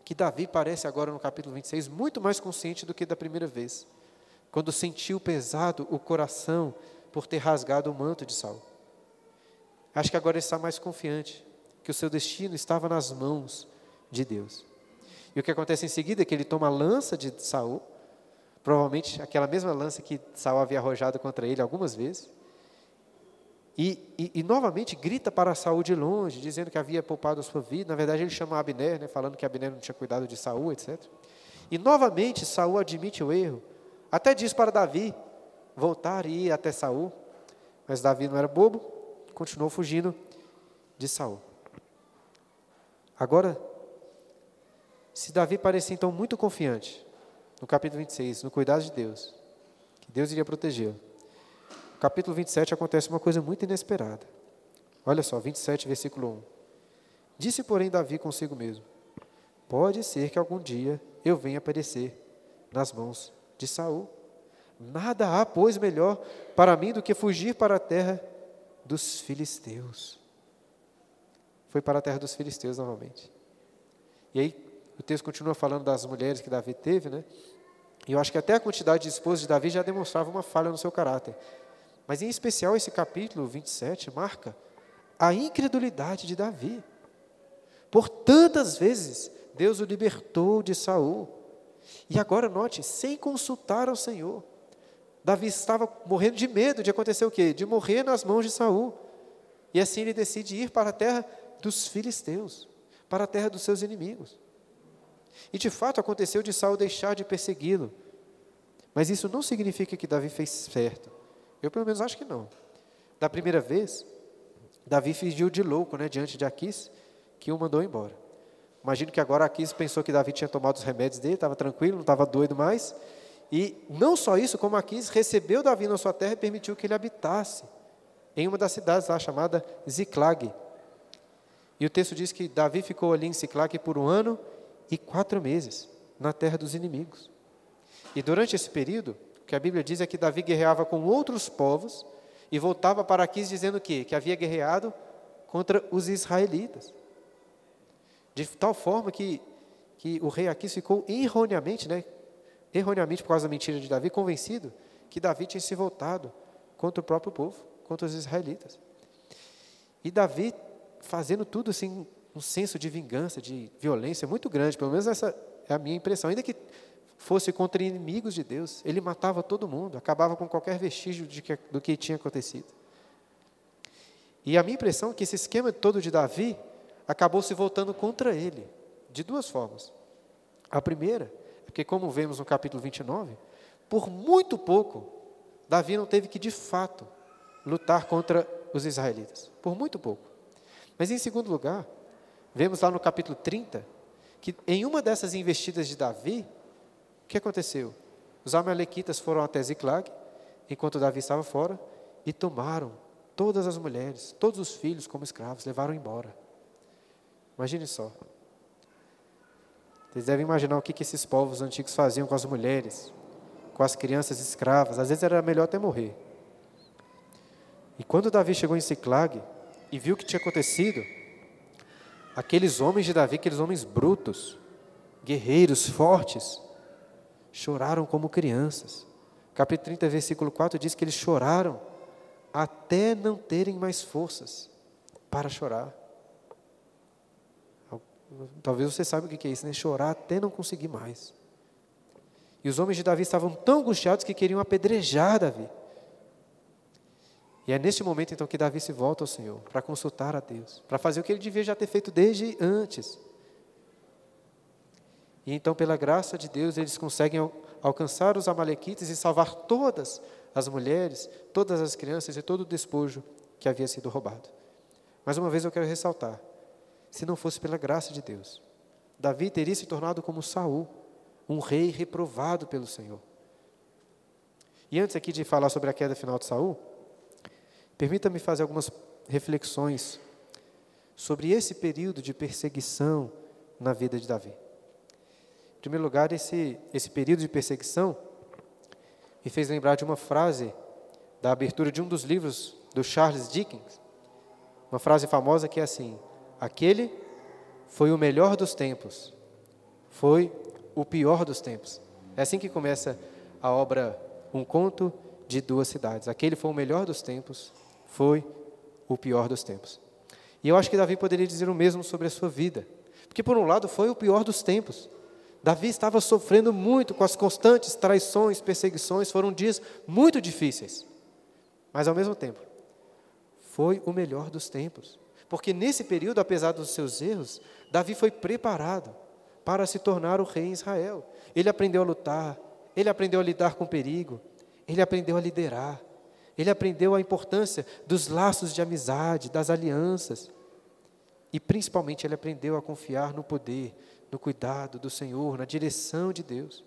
que Davi parece agora no capítulo 26 muito mais consciente do que da primeira vez, quando sentiu pesado o coração por ter rasgado o manto de Saul. Acho que agora ele está mais confiante, que o seu destino estava nas mãos de Deus. E o que acontece em seguida é que ele toma a lança de Saul, provavelmente aquela mesma lança que Saul havia arrojado contra ele algumas vezes, e novamente grita para Saul de longe, dizendo que havia poupado a sua vida. Na verdade ele chama Abner, né, falando que Abner não tinha cuidado de Saul, etc. E novamente Saul admite o erro, até diz para Davi voltar e ir até Saul, mas Davi não era bobo, continuou fugindo de Saul. Agora, se Davi parecia então muito confiante, no capítulo 26, no cuidado de Deus, que Deus iria protegê-lo, no capítulo 27 acontece uma coisa muito inesperada. Olha só, 27, versículo 1. Disse, porém, Davi consigo mesmo, pode ser que algum dia eu venha aparecer nas mãos de Saul. Nada há, pois, melhor para mim do que fugir para a terra dos filisteus. Foi para a terra dos filisteus novamente. E aí o texto continua falando das mulheres que Davi teve, né? E eu acho que até a quantidade de esposas de Davi já demonstrava uma falha no seu caráter. Mas em especial esse capítulo 27 marca a incredulidade de Davi. Por tantas vezes Deus o libertou de Saul. E agora note, sem consultar ao Senhor. Davi estava morrendo de medo de acontecer o quê? De morrer nas mãos de Saul. E assim ele decide ir para a terra dos filisteus, para a terra dos seus inimigos. E de fato aconteceu de Saul deixar de persegui-lo. Mas isso não significa que Davi fez certo. Eu pelo menos acho que não. Da primeira vez, Davi fingiu de louco, né, diante de Aquis, que o mandou embora. Imagino que agora Aquis pensou que Davi tinha tomado os remédios dele, estava tranquilo, não estava doido mais. E não só isso, como Aquis recebeu Davi na sua terra e permitiu que ele habitasse em uma das cidades lá chamada Ziclag. E o texto diz que Davi ficou ali em Ziclag por 1 ano e 4 meses, na terra dos inimigos. E durante esse período, o que a Bíblia diz é que Davi guerreava com outros povos e voltava para Aquis dizendo o quê? Que havia guerreado contra os israelitas. De tal forma que o rei Aquis ficou erroneamente, né? Erroneamente, por causa da mentira de Davi, convencido que Davi tinha se voltado contra o próprio povo, contra os israelitas. E Davi fazendo tudo assim, um senso de vingança, de violência muito grande, pelo menos essa é a minha impressão, ainda que fosse contra inimigos de Deus, ele matava todo mundo, acabava com qualquer vestígio do que tinha acontecido. E a minha impressão é que esse esquema todo de Davi acabou se voltando contra ele, de duas formas. A primeira, porque como vemos no capítulo 29, por muito pouco, Davi não teve que, de fato, lutar contra os israelitas. Por muito pouco. Mas, em segundo lugar, vemos lá no capítulo 30, que em uma dessas investidas de Davi, o que aconteceu? Os amalequitas foram até Ziclag, enquanto Davi estava fora, e tomaram todas as mulheres, todos os filhos como escravos, levaram embora. Imagine só. Vocês devem imaginar o que esses povos antigos faziam com as mulheres, com as crianças escravas. Às vezes era melhor até morrer. E quando Davi chegou em Ziclag e viu o que tinha acontecido, aqueles homens de Davi, aqueles homens brutos, guerreiros, fortes, choraram como crianças. Capítulo 30, versículo 4 diz que eles choraram até não terem mais forças para chorar. Talvez você saiba o que é isso, né? Chorar até não conseguir mais. E os homens de Davi estavam tão angustiados que queriam apedrejar Davi. E é neste momento, então, que Davi se volta ao Senhor para consultar a Deus, para fazer o que ele devia já ter feito desde antes. E então, pela graça de Deus, eles conseguem alcançar os amalequitas e salvar todas as mulheres, todas as crianças e todo o despojo que havia sido roubado. Mais uma vez eu quero ressaltar, se não fosse pela graça de Deus, Davi teria se tornado como Saul, um rei reprovado pelo Senhor. E antes aqui de falar sobre a queda final de Saul, permita-me fazer algumas reflexões sobre esse período de perseguição na vida de Davi. Em primeiro lugar, esse período de perseguição me fez lembrar de uma frase da abertura de um dos livros do Charles Dickens, uma frase famosa que é assim: aquele foi o melhor dos tempos, foi o pior dos tempos. É assim que começa a obra Um Conto de Duas Cidades. Aquele foi o melhor dos tempos, foi o pior dos tempos. E eu acho que Davi poderia dizer o mesmo sobre a sua vida. Porque, por um lado, foi o pior dos tempos. Davi estava sofrendo muito com as constantes traições, perseguições. Foram dias muito difíceis. Mas, ao mesmo tempo, foi o melhor dos tempos. Porque, nesse período, apesar dos seus erros, Davi foi preparado para se tornar o rei em Israel. Ele aprendeu a lutar, ele aprendeu a lidar com perigo, ele aprendeu a liderar. Ele aprendeu a importância dos laços de amizade, das alianças. E, principalmente, ele aprendeu a confiar no poder, no cuidado do Senhor, na direção de Deus.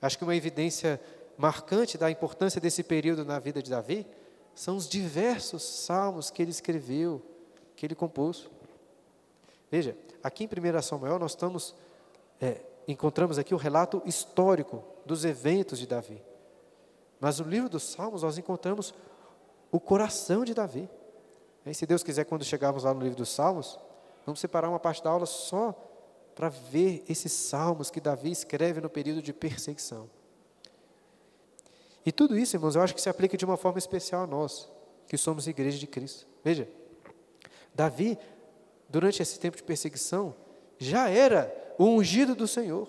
Acho que uma evidência marcante da importância desse período na vida de Davi são os diversos salmos que ele escreveu, que ele compôs. Veja, aqui em 1 Samuel nós encontramos aqui o relato histórico dos eventos de Davi. Mas no livro dos Salmos nós encontramos o coração de Davi. E se Deus quiser, quando chegarmos lá no livro dos Salmos, vamos separar uma parte da aula só para ver esses salmos que Davi escreve no período de perseguição. E tudo isso, irmãos, eu acho que se aplica de uma forma especial a nós, que somos a igreja de Cristo. Veja, Davi, durante esse tempo de perseguição, já era o ungido do Senhor.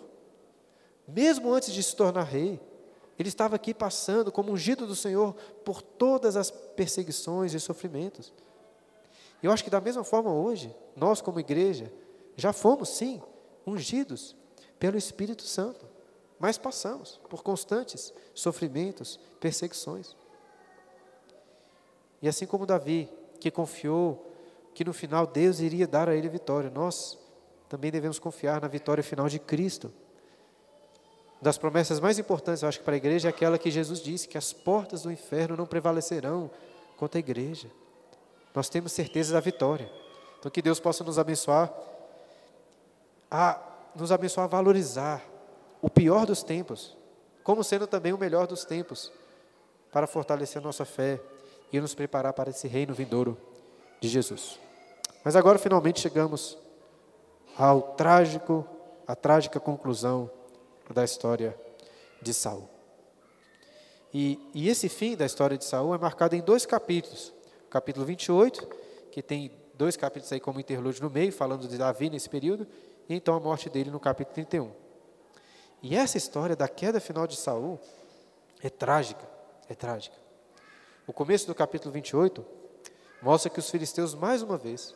Mesmo antes de se tornar rei, ele estava aqui passando como ungido do Senhor por todas as perseguições e sofrimentos. Eu acho que da mesma forma hoje, nós como igreja, já fomos sim, ungidos pelo Espírito Santo, mas passamos por constantes sofrimentos, perseguições. E assim como Davi que confiou que no final Deus iria dar a ele vitória. Nós também devemos confiar na vitória final de Cristo. Uma das promessas mais importantes, eu acho, para a igreja é aquela que Jesus disse, que as portas do inferno não prevalecerão contra a igreja. Nós temos certeza da vitória. Então, que Deus possa nos abençoar a valorizar o pior dos tempos, como sendo também o melhor dos tempos, para fortalecer a nossa fé e nos preparar para esse reino vindouro de Jesus. Mas agora, finalmente, chegamos à trágica conclusão da história de Saul. E esse fim da história de Saul é marcado em 2 capítulos. O capítulo 28, que tem 2 capítulos aí como interlúdio no meio, falando de Davi nesse período, e então a morte dele no capítulo 31. E essa história da queda final de Saul é trágica, é trágica. O começo do capítulo 28 mostra que os filisteus, mais uma vez,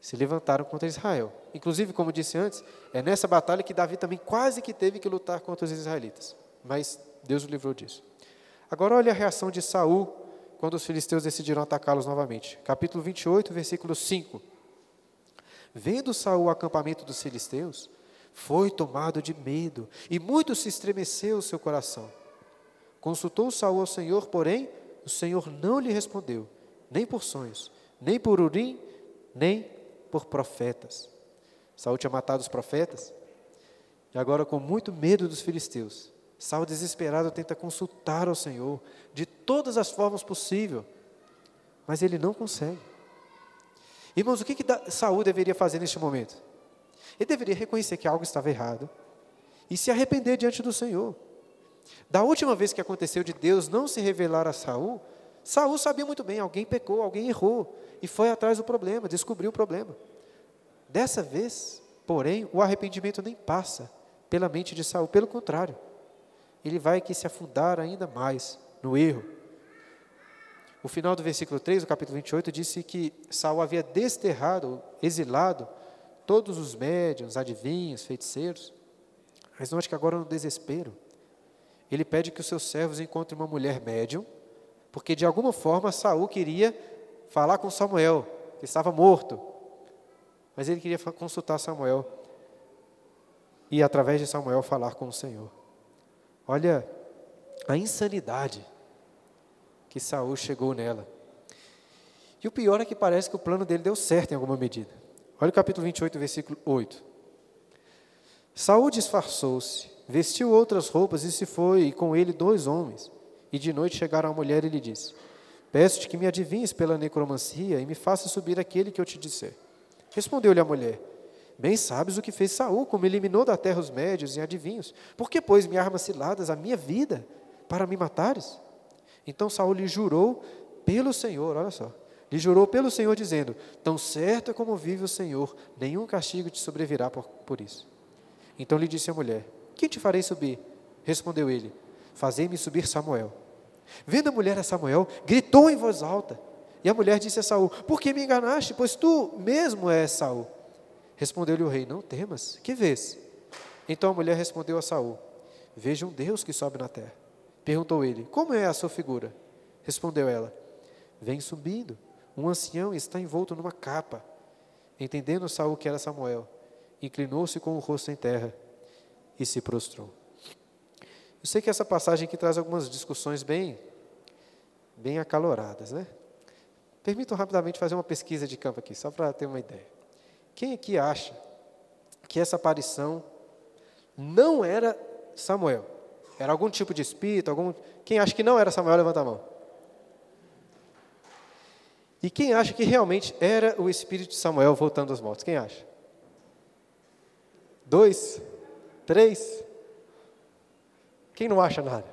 se levantaram contra Israel. Inclusive, como disse antes, é nessa batalha que Davi também quase que teve que lutar contra os israelitas. Mas Deus o livrou disso. Agora olha a reação de Saul quando os filisteus decidiram atacá-los novamente. Capítulo 28, versículo 5. Vendo Saul o acampamento dos filisteus, foi tomado de medo, e muito se estremeceu o seu coração. Consultou Saul ao Senhor, porém, o Senhor não lhe respondeu, nem por sonhos, nem por urim, nem por profetas. Saul tinha matado os profetas, e agora, com muito medo dos filisteus, Saul, desesperado, tenta consultar ao Senhor de todas as formas possíveis, mas ele não consegue. Irmãos, o que Saul deveria fazer neste momento? Ele deveria reconhecer que algo estava errado e se arrepender diante do Senhor. Da última vez que aconteceu de Deus não se revelar a Saul, Saul sabia muito bem, alguém pecou, alguém errou, e foi atrás do problema, descobriu o problema. Dessa vez, porém, o arrependimento nem passa pela mente de Saul, pelo contrário, ele vai que se afundar ainda mais no erro. O final do versículo 3, do capítulo 28, disse que Saul havia desterrado, exilado, todos os médiuns, adivinhos, feiticeiros, mas note que agora no desespero, ele pede que os seus servos encontrem uma mulher médium, porque de alguma forma Saul queria falar com Samuel, que estava morto, mas ele queria consultar Samuel, e através de Samuel falar com o Senhor. Olha a insanidade que Saul chegou nela. E o pior é que parece que o plano dele deu certo em alguma medida. Olha o capítulo 28, versículo 8. Saul disfarçou-se, vestiu outras roupas e se foi, e com ele 2 homens. E de noite chegaram a mulher e lhe disse: peço-te que me adivinhes pela necromancia e me faça subir aquele que eu te disser. Respondeu-lhe a mulher: bem sabes o que fez Saul, como eliminou da terra os médios e adivinhos. Por que, pois, me armas ciladas a minha vida para me matares? Então Saul lhe jurou pelo Senhor, olha só, lhe jurou pelo Senhor dizendo: tão certo é como vive o Senhor, nenhum castigo te sobrevirá por isso. Então lhe disse a mulher: quem te farei subir? Respondeu ele: fazei-me subir Samuel. Vendo a mulher a Samuel, gritou em voz alta. E a mulher disse a Saul: por que me enganaste? Pois tu mesmo és Saul. Respondeu-lhe o rei: não temas, que vês? Então a mulher respondeu a Saul: vejo um Deus que sobe na terra. Perguntou ele: como é a sua figura? Respondeu ela: vem subindo um ancião e está envolto numa capa. Entendendo Saul que era Samuel, inclinou-se com o rosto em terra e se prostrou. Eu sei que essa passagem aqui traz algumas discussões bem acaloradas, né? Permitam rapidamente fazer uma pesquisa de campo aqui, só para ter uma ideia. Quem aqui acha que essa aparição não era Samuel? Era algum tipo de espírito? Quem acha que não era Samuel, levanta a mão. E quem acha que realmente era o espírito de Samuel voltando aos mortos? Quem acha? 2? 3? Quem não acha nada?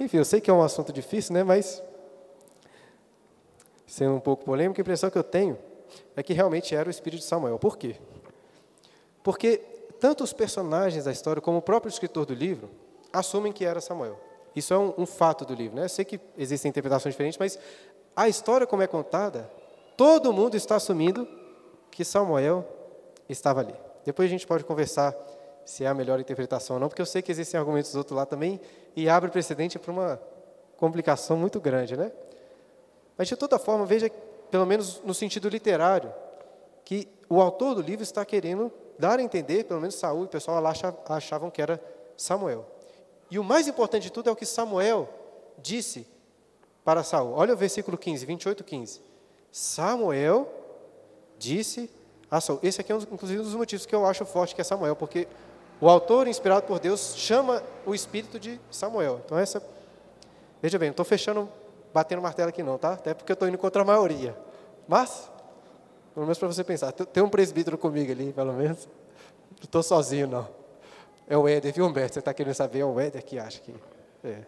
Enfim, eu sei que é um assunto difícil, né? Mas, sendo um pouco polêmico, a impressão que eu tenho é que realmente era o espírito de Samuel. Por quê? Porque tanto os personagens da história como o próprio escritor do livro assumem que era Samuel. Isso é um fato do livro, né? Eu sei que existem interpretações diferentes, mas a história como é contada, todo mundo está assumindo que Samuel estava ali. Depois a gente pode conversar se é a melhor interpretação ou não, porque eu sei que existem argumentos do outro lado também e abre precedente para uma complicação muito grande, né? Mas, de toda forma, veja, pelo menos no sentido literário, que o autor do livro está querendo dar a entender, pelo menos Saul e o pessoal lá achavam que era Samuel. E o mais importante de tudo é o que Samuel disse para Saul. Olha o versículo 15, 28, 15. Samuel disse a Saul. Esse aqui é, inclusive, um dos motivos que eu acho forte que é Samuel, porque o autor, inspirado por Deus, chama o espírito de Samuel. Então, essa... Veja bem, não estou fechando... batendo martelo aqui não, tá? Até porque eu estou indo contra a maioria. Mas, pelo menos para você pensar, tem um presbítero comigo ali, pelo menos. Não estou sozinho, não. É o Éder, viu, Humberto? Você está querendo saber, é o Éder que acha que... É.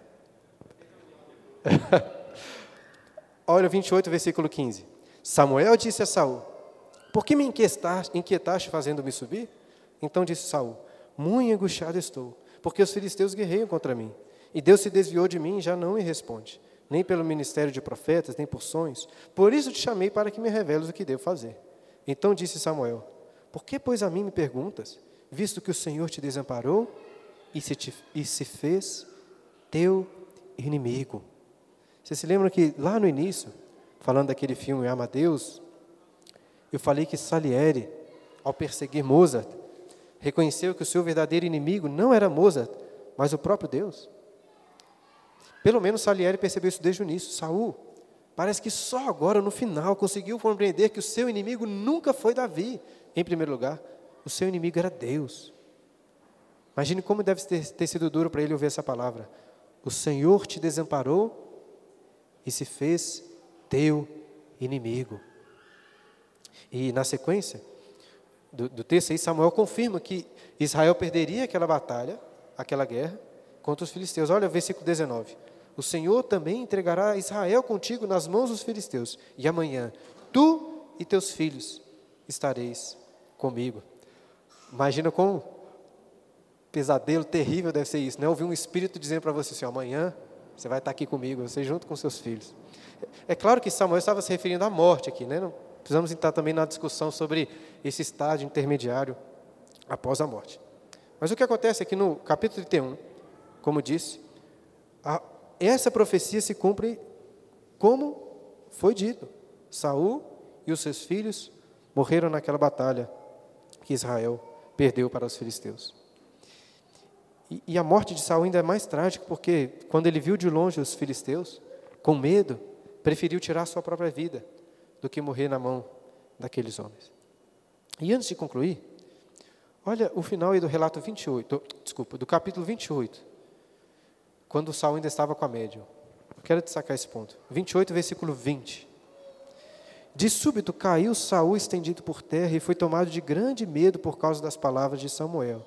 Olha o 28, versículo 15. Samuel disse a Saul, por que me inquietaste fazendo-me subir? Então disse Saul, muito angustiado estou, porque os filisteus guerreiam contra mim. E Deus se desviou de mim e já não me responde. Nem pelo ministério de profetas, nem por sonhos. Por isso te chamei para que me reveles o que devo fazer. Então disse Samuel, por que, pois, a mim me perguntas, visto que o Senhor te desamparou e se fez teu inimigo? Vocês se lembram que lá no início, falando daquele filme Amadeus, eu falei que Salieri, ao perseguir Mozart, reconheceu que o seu verdadeiro inimigo não era Mozart, mas o próprio Deus. Pelo menos Salieri percebeu isso desde o início. Saul, parece que só agora, no final, conseguiu compreender que o seu inimigo nunca foi Davi, em primeiro lugar. O seu inimigo era Deus. Imagine como deve ter sido duro para ele ouvir essa palavra. O Senhor te desamparou e se fez teu inimigo. E na sequência do texto aí, Samuel confirma que Israel perderia aquela batalha, aquela guerra, contra os filisteus. Olha o versículo 19. O Senhor também entregará Israel contigo nas mãos dos filisteus. E amanhã, tu e teus filhos estareis comigo. Imagina como pesadelo terrível deve ser isso, né? Ouvir um espírito dizendo para você assim, amanhã você vai estar aqui comigo, você junto com seus filhos. É claro que Samuel estava se referindo à morte aqui, né? Não precisamos entrar também na discussão sobre esse estágio intermediário após a morte. Mas o que acontece é que no capítulo 31, como disse, essa profecia se cumpre como foi dito. Saul e os seus filhos morreram naquela batalha que Israel perdeu para os filisteus. E a morte de Saul ainda é mais trágica, porque quando ele viu de longe os filisteus, com medo, preferiu tirar sua própria vida do que morrer na mão daqueles homens. E antes de concluir, olha o final aí do relato 28, do capítulo 28. Quando Saul ainda estava com a médium. Quero destacar esse ponto. 28, versículo 20. De súbito caiu Saul estendido por terra e foi tomado de grande medo por causa das palavras de Samuel.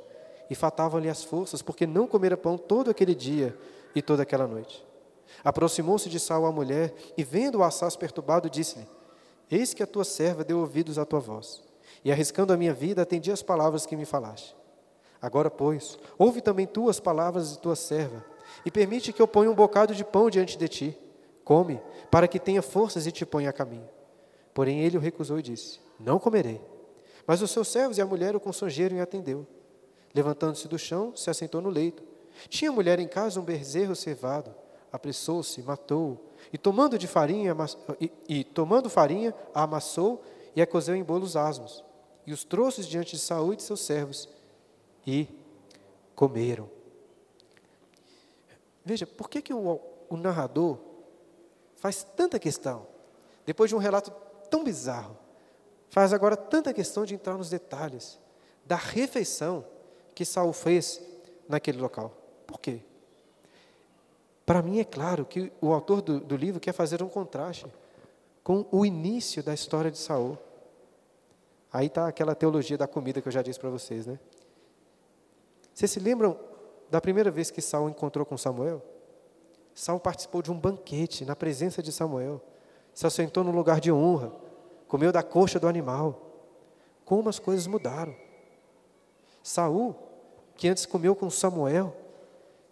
E faltavam-lhe as forças, porque não comera pão todo aquele dia e toda aquela noite. Aproximou-se de Saul a mulher e, vendo o assaz perturbado, disse-lhe, eis que a tua serva deu ouvidos à tua voz. E, arriscando a minha vida, atendi às palavras que me falaste. Agora, pois, ouve também tu as palavras de tua serva, e permite que eu ponha um bocado de pão diante de ti. Come, para que tenha forças e te ponha a caminho. Porém ele o recusou e disse, não comerei. Mas os seus servos e a mulher o constrangeram e atendeu. Levantando-se do chão, se assentou no leito. Tinha a mulher em casa um bezerro cevado. Apressou-se, matou-o, e tomando farinha, a amassou e a cozeu em bolos asmos. E os trouxe diante de Saúl e de seus servos, e comeram. Veja, por que o narrador faz tanta questão, depois de um relato tão bizarro, faz agora tanta questão de entrar nos detalhes da refeição que Saul fez naquele local? Por quê? Para mim é claro que o autor do livro quer fazer um contraste com o início da história de Saul. Aí está aquela teologia da comida que eu já disse para vocês, né? Vocês se lembram da primeira vez que Saul encontrou com Samuel? Saul participou de um banquete na presença de Samuel. Se assentou num lugar de honra. Comeu da coxa do animal. Como as coisas mudaram. Saul, que antes comeu com Samuel,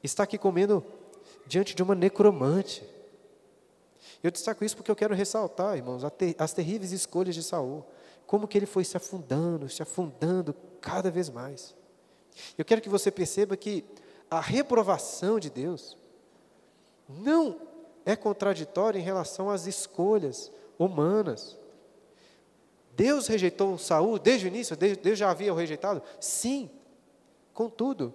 está aqui comendo diante de uma necromante. Eu destaco isso porque eu quero ressaltar, irmãos, as terríveis escolhas de Saul. Como que ele foi se afundando cada vez mais. Eu quero que você perceba que a reprovação de Deus não é contraditório em relação às escolhas humanas. Deus rejeitou Saul desde o início? Deus já havia o rejeitado? Sim. Contudo,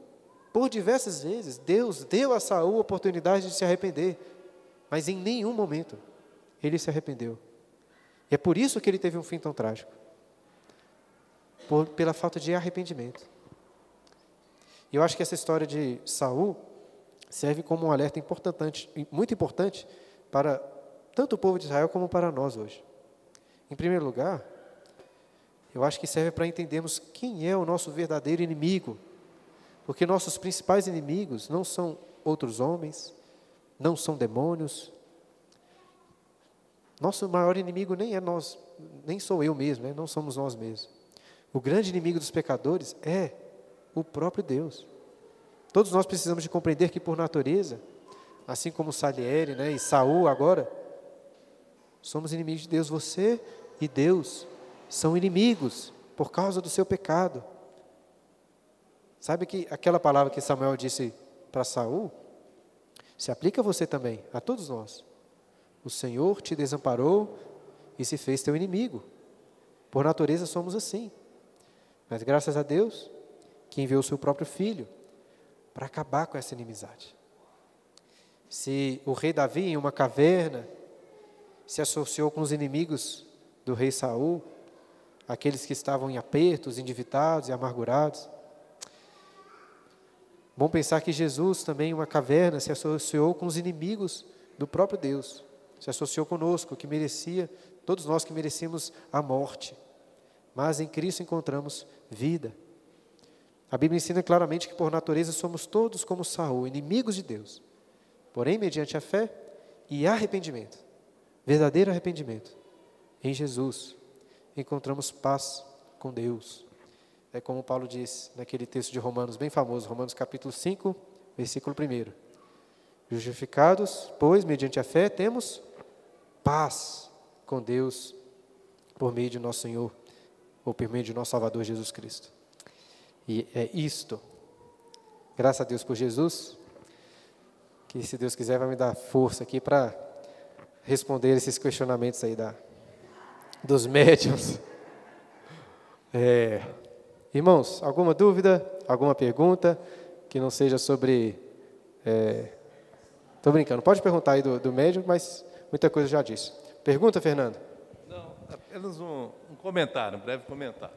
por diversas vezes, Deus deu a Saul a oportunidade de se arrepender, mas em nenhum momento ele se arrependeu. E é por isso que ele teve um fim tão trágico, pela falta de arrependimento. E eu acho que essa história de Saul serve como um alerta muito importante para tanto o povo de Israel como para nós hoje. Em primeiro lugar, eu acho que serve para entendermos quem é o nosso verdadeiro inimigo, porque nossos principais inimigos não são outros homens, não são demônios. Nosso maior inimigo nem é nós, nem sou eu mesmo, né? Não somos nós mesmos. O grande inimigo dos pecadores é o próprio Deus. Todos nós precisamos de compreender que, por natureza, assim como Salieri, né, e Saul agora, somos inimigos de Deus. Você e Deus são inimigos por causa do seu pecado. Sabe que aquela palavra que Samuel disse para Saul se aplica a você também, a todos nós. O Senhor te desamparou e se fez teu inimigo. Por natureza somos assim. Mas graças a Deus que enviou o seu próprio filho para acabar com essa inimizade. Se o rei Davi, em uma caverna, se associou com os inimigos do rei Saul, aqueles que estavam em apertos, endividados e amargurados. Bom pensar que Jesus também, em uma caverna, se associou com os inimigos do próprio Deus, se associou conosco, que merecia, todos nós que merecíamos a morte, mas em Cristo encontramos vida. A Bíblia ensina claramente que por natureza somos todos como Saul, inimigos de Deus, porém mediante a fé e arrependimento, verdadeiro arrependimento, em Jesus, encontramos paz com Deus. É como Paulo diz naquele texto de Romanos, bem famoso, Romanos capítulo 5, versículo 1. Justificados, pois, mediante a fé, temos paz com Deus por meio de nosso Senhor, ou por meio de nosso Salvador Jesus Cristo. E é isto, graças a Deus por Jesus, que se Deus quiser vai me dar força aqui para responder esses questionamentos aí dos médiums. Irmãos, alguma dúvida, alguma pergunta que não seja sobre... Estou brincando, pode perguntar aí do médium, mas muita coisa já disse. Pergunta, Fernando? Não, apenas um comentário, um breve comentário.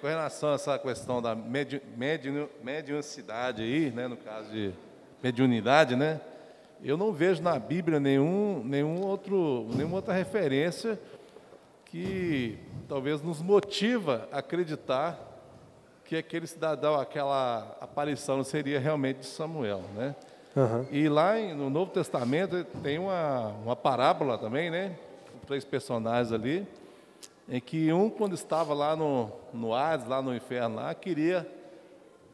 Com relação a essa questão da mediunidade aí, né, no caso de mediunidade, né, eu não vejo na Bíblia nenhuma outra referência que talvez nos motiva a acreditar que aquele cidadão, aquela aparição seria realmente de Samuel, né? Uhum. E lá no Novo Testamento tem uma parábola também, né? Com 3 personagens ali, em que um, quando estava lá no Hades, lá no inferno, lá, queria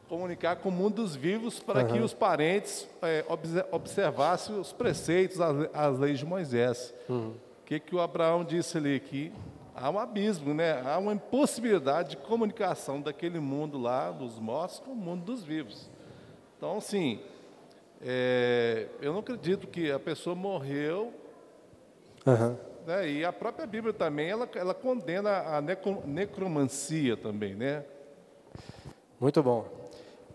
comunicar com o mundo dos vivos para que os parentes observassem os preceitos, as leis de Moisés. O que o Abraão disse ali? Que há um abismo, né? Há uma impossibilidade de comunicação daquele mundo lá, dos mortos, com o mundo dos vivos. Então, assim, eu não acredito que a pessoa morreu. Né? E a própria Bíblia também, ela condena a necromancia também, né? Muito bom.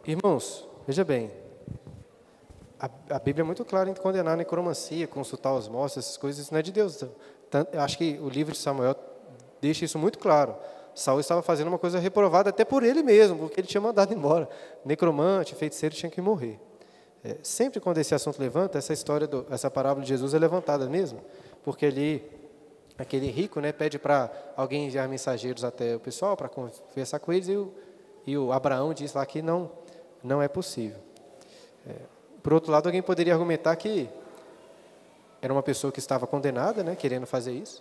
Irmãos, veja bem, a Bíblia é muito clara em condenar a necromancia, consultar os mortos, essas coisas, isso não é de Deus. Tanto, acho que o livro de Samuel deixa isso muito claro. Saul estava fazendo uma coisa reprovada até por ele mesmo, porque ele tinha mandado embora. Necromante, feiticeiro, tinha que morrer. Sempre quando esse assunto levanta, essa parábola de Jesus é levantada mesmo, porque ali, aquele rico, né, pede para alguém enviar mensageiros até o pessoal para conversar com eles, e o Abraão diz lá que não é possível. Por outro lado, alguém poderia argumentar que era uma pessoa que estava condenada, né, querendo fazer isso,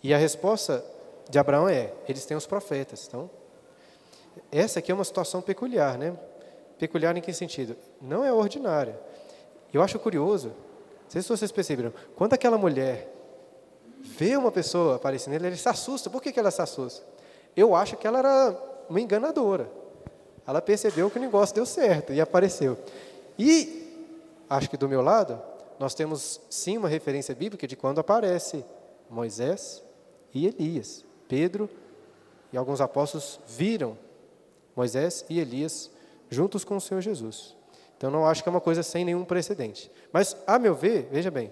e a resposta de Abraão eles têm os profetas. Então, essa aqui é uma situação peculiar, né? Peculiar em que sentido? Não é ordinária. Eu acho curioso, não sei se vocês perceberam, quando aquela mulher vê uma pessoa aparecendo, ela se assusta. Por que ela se assusta? Eu acho que ela era uma enganadora. Ela percebeu que o negócio deu certo e apareceu. E, acho que do meu lado, nós temos sim uma referência bíblica de quando aparece Moisés e Elias. Pedro e alguns apóstolos viram Moisés e Elias juntos com o Senhor Jesus. Então, não acho que é uma coisa sem nenhum precedente. Mas, a meu ver, veja bem,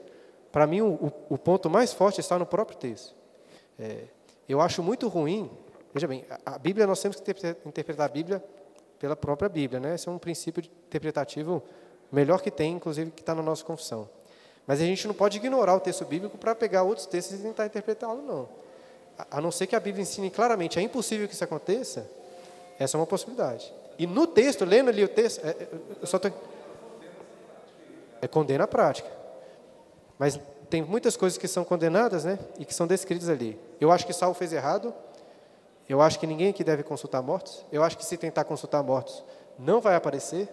para mim o ponto mais forte está no próprio texto. Eu acho muito ruim, veja bem, a Bíblia, nós temos que interpretar a Bíblia pela própria Bíblia, né? Esse é um princípio interpretativo melhor que tem, inclusive, que está na nossa confissão. Mas a gente não pode ignorar o texto bíblico para pegar outros textos e tentar interpretá-lo, não. A não ser que a Bíblia ensine claramente, é impossível que isso aconteça, essa é uma possibilidade. E no texto, lendo ali o texto, condena a prática. Mas tem muitas coisas que são condenadas, né? E que são descritas ali. Eu acho que Saul fez errado. Eu acho que ninguém aqui deve consultar mortos. Eu acho que se tentar consultar mortos, não vai aparecer.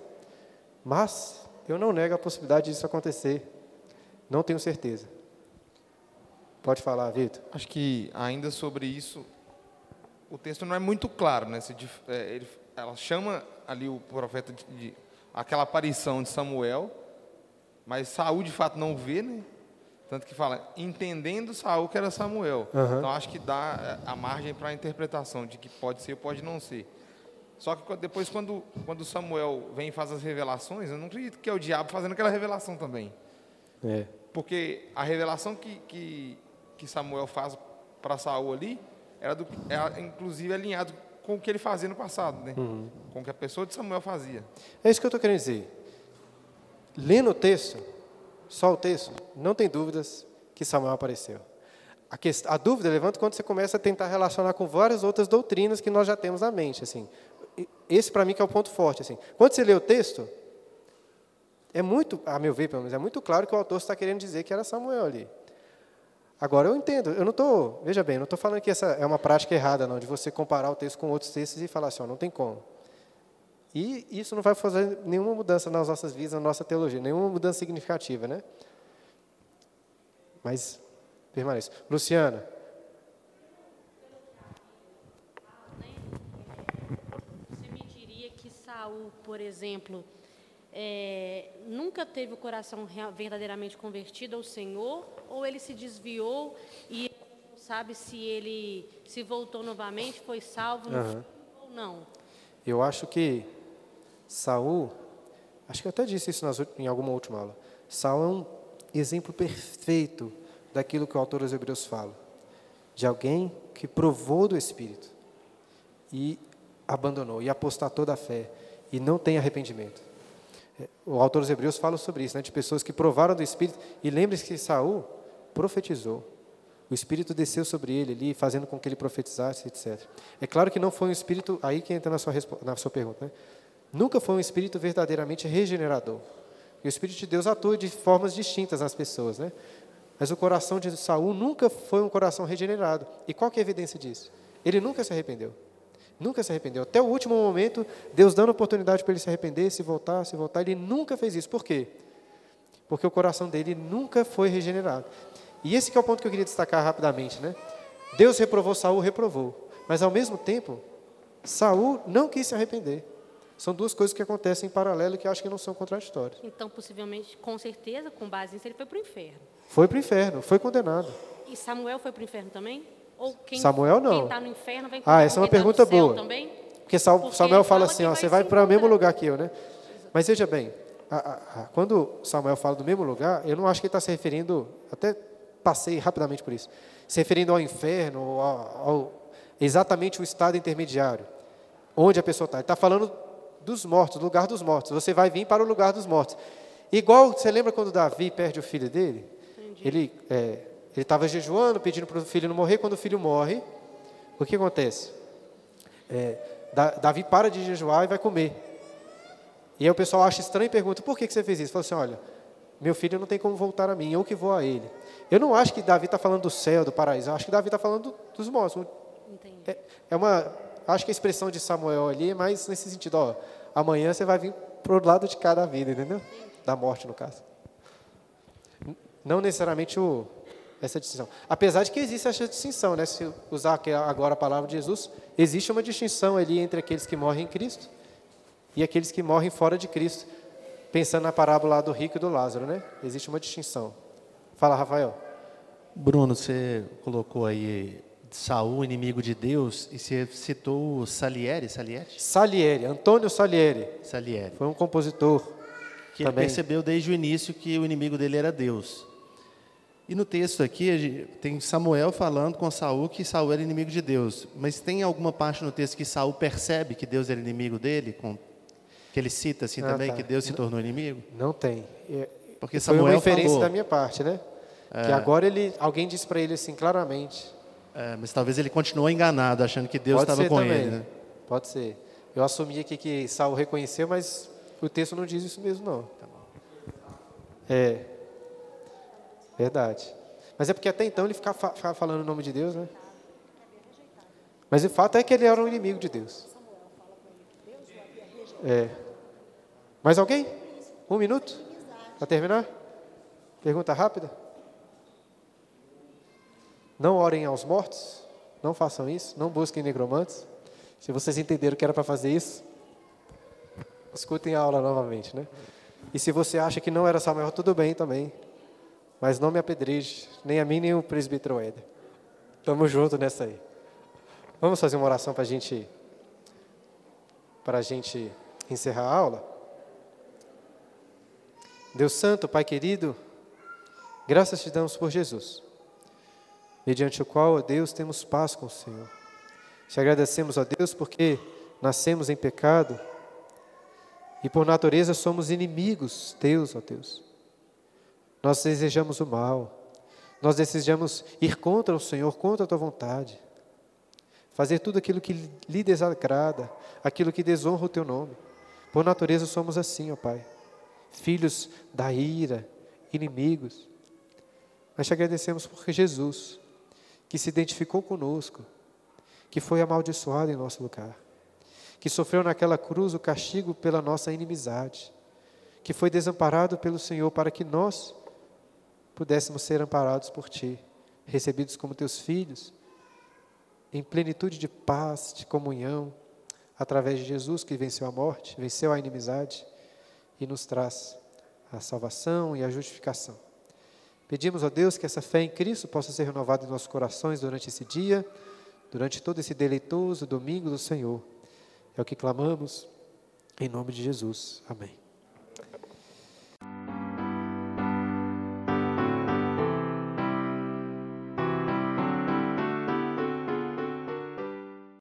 Mas eu não nego a possibilidade disso acontecer. Não tenho certeza. Pode falar, Vitor. Acho que ainda sobre isso, o texto não é muito claro, né? Ela chama ali o profeta de aquela aparição de Samuel, mas Saul de fato não vê, né? Tanto que fala, entendendo Saul que era Samuel. Uhum. Então acho que dá a margem para a interpretação de que pode ser ou pode não ser. Só que depois, quando Samuel vem e faz as revelações, eu não acredito que é o diabo fazendo aquela revelação também. Porque a revelação que Samuel faz para Saul ali era inclusive alinhado com o que ele fazia no passado, né? Uhum. Com o que a pessoa de Samuel fazia. É isso que eu estou querendo dizer. Lendo o texto, só o texto, não tem dúvidas que Samuel apareceu. A dúvida levanta quando você começa a tentar relacionar com várias outras doutrinas que nós já temos na mente. Assim. Esse, para mim, que é o ponto forte. Assim. Quando você lê o texto, é muito, a meu ver, pelo menos, é muito claro que o autor está querendo dizer que era Samuel ali. Agora, eu entendo, eu não estou falando que essa é uma prática errada, não, de você comparar o texto com outros textos e falar assim, não tem como. E isso não vai fazer nenhuma mudança nas nossas vidas, na nossa teologia, nenhuma mudança significativa, né? Mas, permaneça. Luciana. Você me diria que Saul, por exemplo, nunca teve o coração verdadeiramente convertido ao Senhor, ou ele se desviou e não sabe se ele se voltou novamente, foi salvo ou não? Eu acho que Saul, acho que eu até disse isso em alguma última aula, Saul é um exemplo perfeito daquilo que o autor aos Hebreus fala, de alguém que provou do Espírito e abandonou, e apostatou da fé, e não tem arrependimento. O autor dos Hebreus fala sobre isso, né, de pessoas que provaram do Espírito. E lembre-se que Saul profetizou. O Espírito desceu sobre ele ali, fazendo com que ele profetizasse, etc. É claro que não foi um Espírito, aí que entra na sua pergunta, né? Nunca foi um Espírito verdadeiramente regenerador. E o Espírito de Deus atua de formas distintas nas pessoas, né? Mas o coração de Saul nunca foi um coração regenerado. E qual que é a evidência disso? Ele nunca se arrependeu. Nunca se arrependeu. Até o último momento, Deus dando oportunidade para ele se arrepender, se voltar. Ele nunca fez isso. Por quê? Porque o coração dele nunca foi regenerado. E esse que é o ponto que eu queria destacar rapidamente, né? Deus reprovou, Saul reprovou. Mas, ao mesmo tempo, Saul não quis se arrepender. São duas coisas que acontecem em paralelo e que eu acho que não são contraditórias. Então, possivelmente, com certeza, com base nisso, ele foi para o inferno. Foi para o inferno, foi condenado. E Samuel foi para o inferno também? Ou quem, Samuel não. Quem está no inferno vem com essa é uma pergunta boa. Também? Porque Samuel fala assim, ó, você vai para o mesmo lugar que eu, né? Mas veja bem, quando Samuel fala do mesmo lugar, eu não acho que ele está se referindo, até passei rapidamente por isso, se referindo ao inferno, exatamente o estado intermediário, onde a pessoa está. Ele está falando dos mortos, do lugar dos mortos. Você vai vir para o lugar dos mortos. Igual, você lembra quando Davi perde o filho dele? Entendi. Ele estava jejuando, pedindo para o filho não morrer. Quando o filho morre, o que acontece? Davi para de jejuar e vai comer. E aí o pessoal acha estranho e pergunta, por que você fez isso? Fala assim, olha, meu filho não tem como voltar a mim, eu que vou a ele. Eu não acho que Davi está falando do céu, do paraíso. Eu acho que Davi está falando dos mortos. Acho que a expressão de Samuel ali é mais nesse sentido, ó, amanhã você vai vir para o lado de cá da vida, entendeu? Da morte, no caso. Não necessariamente essa distinção. Apesar de que existe essa distinção, né? Se usar agora a palavra de Jesus, existe uma distinção ali entre aqueles que morrem em Cristo e aqueles que morrem fora de Cristo. Pensando na parábola lá do rico e do Lázaro, né? Existe uma distinção. Fala, Rafael. Bruno, você colocou aí Saul, inimigo de Deus, e você citou o Salieri, Antônio Salieri. Foi um compositor que também percebeu desde o início que o inimigo dele era Deus. E no texto aqui tem Samuel falando com Saul que Saul era inimigo de Deus, mas tem alguma parte no texto que Saul percebe que Deus era inimigo dele, que ele cita assim também, tá, que Deus se tornou inimigo? Não tem. Porque Samuel foi uma inferência falou, da minha parte, né? É, que agora alguém diz para ele assim claramente. É, mas talvez ele continuou enganado, achando que Deus estava com também, ele. Né? Pode ser. Eu assumi aqui que Saul reconheceu, mas o texto não diz isso mesmo, não. Tá bom. É. Verdade. Mas é porque até então ele ficava falando o nome de Deus, né? Mas o fato é que ele era um inimigo de Deus. É. Mais alguém? Um minuto? Para terminar? Pergunta rápida? Não orem aos mortos, não façam isso, não busquem negromantes. Se vocês entenderam que era para fazer isso, escutem a aula novamente, né? E se você acha que não era Samuel, tudo bem também, mas não me apedreje, nem a mim, nem o presbítero Éder. Tamo junto nessa aí. Vamos fazer uma oração para a gente encerrar a aula? Deus Santo, Pai querido, graças te damos por Jesus, mediante o qual, ó Deus, temos paz com o Senhor. Te agradecemos, ó Deus, porque nascemos em pecado e por natureza somos inimigos teus, ó Deus. Nós desejamos o mal, nós desejamos ir contra o Senhor, contra a tua vontade, fazer tudo aquilo que lhe desagrada, aquilo que desonra o teu nome. Por natureza somos assim, ó Pai, filhos da ira, inimigos. Mas te agradecemos porque Jesus, que se identificou conosco, que foi amaldiçoado em nosso lugar, que sofreu naquela cruz o castigo pela nossa inimizade, que foi desamparado pelo Senhor para que nós pudéssemos ser amparados por Ti, recebidos como Teus filhos, em plenitude de paz, de comunhão, através de Jesus que venceu a morte, venceu a inimizade e nos traz a salvação e a justificação. Pedimos, ó Deus, que essa fé em Cristo possa ser renovada em nossos corações durante esse dia, durante todo esse deleitoso domingo do Senhor. É o que clamamos, em nome de Jesus. Amém.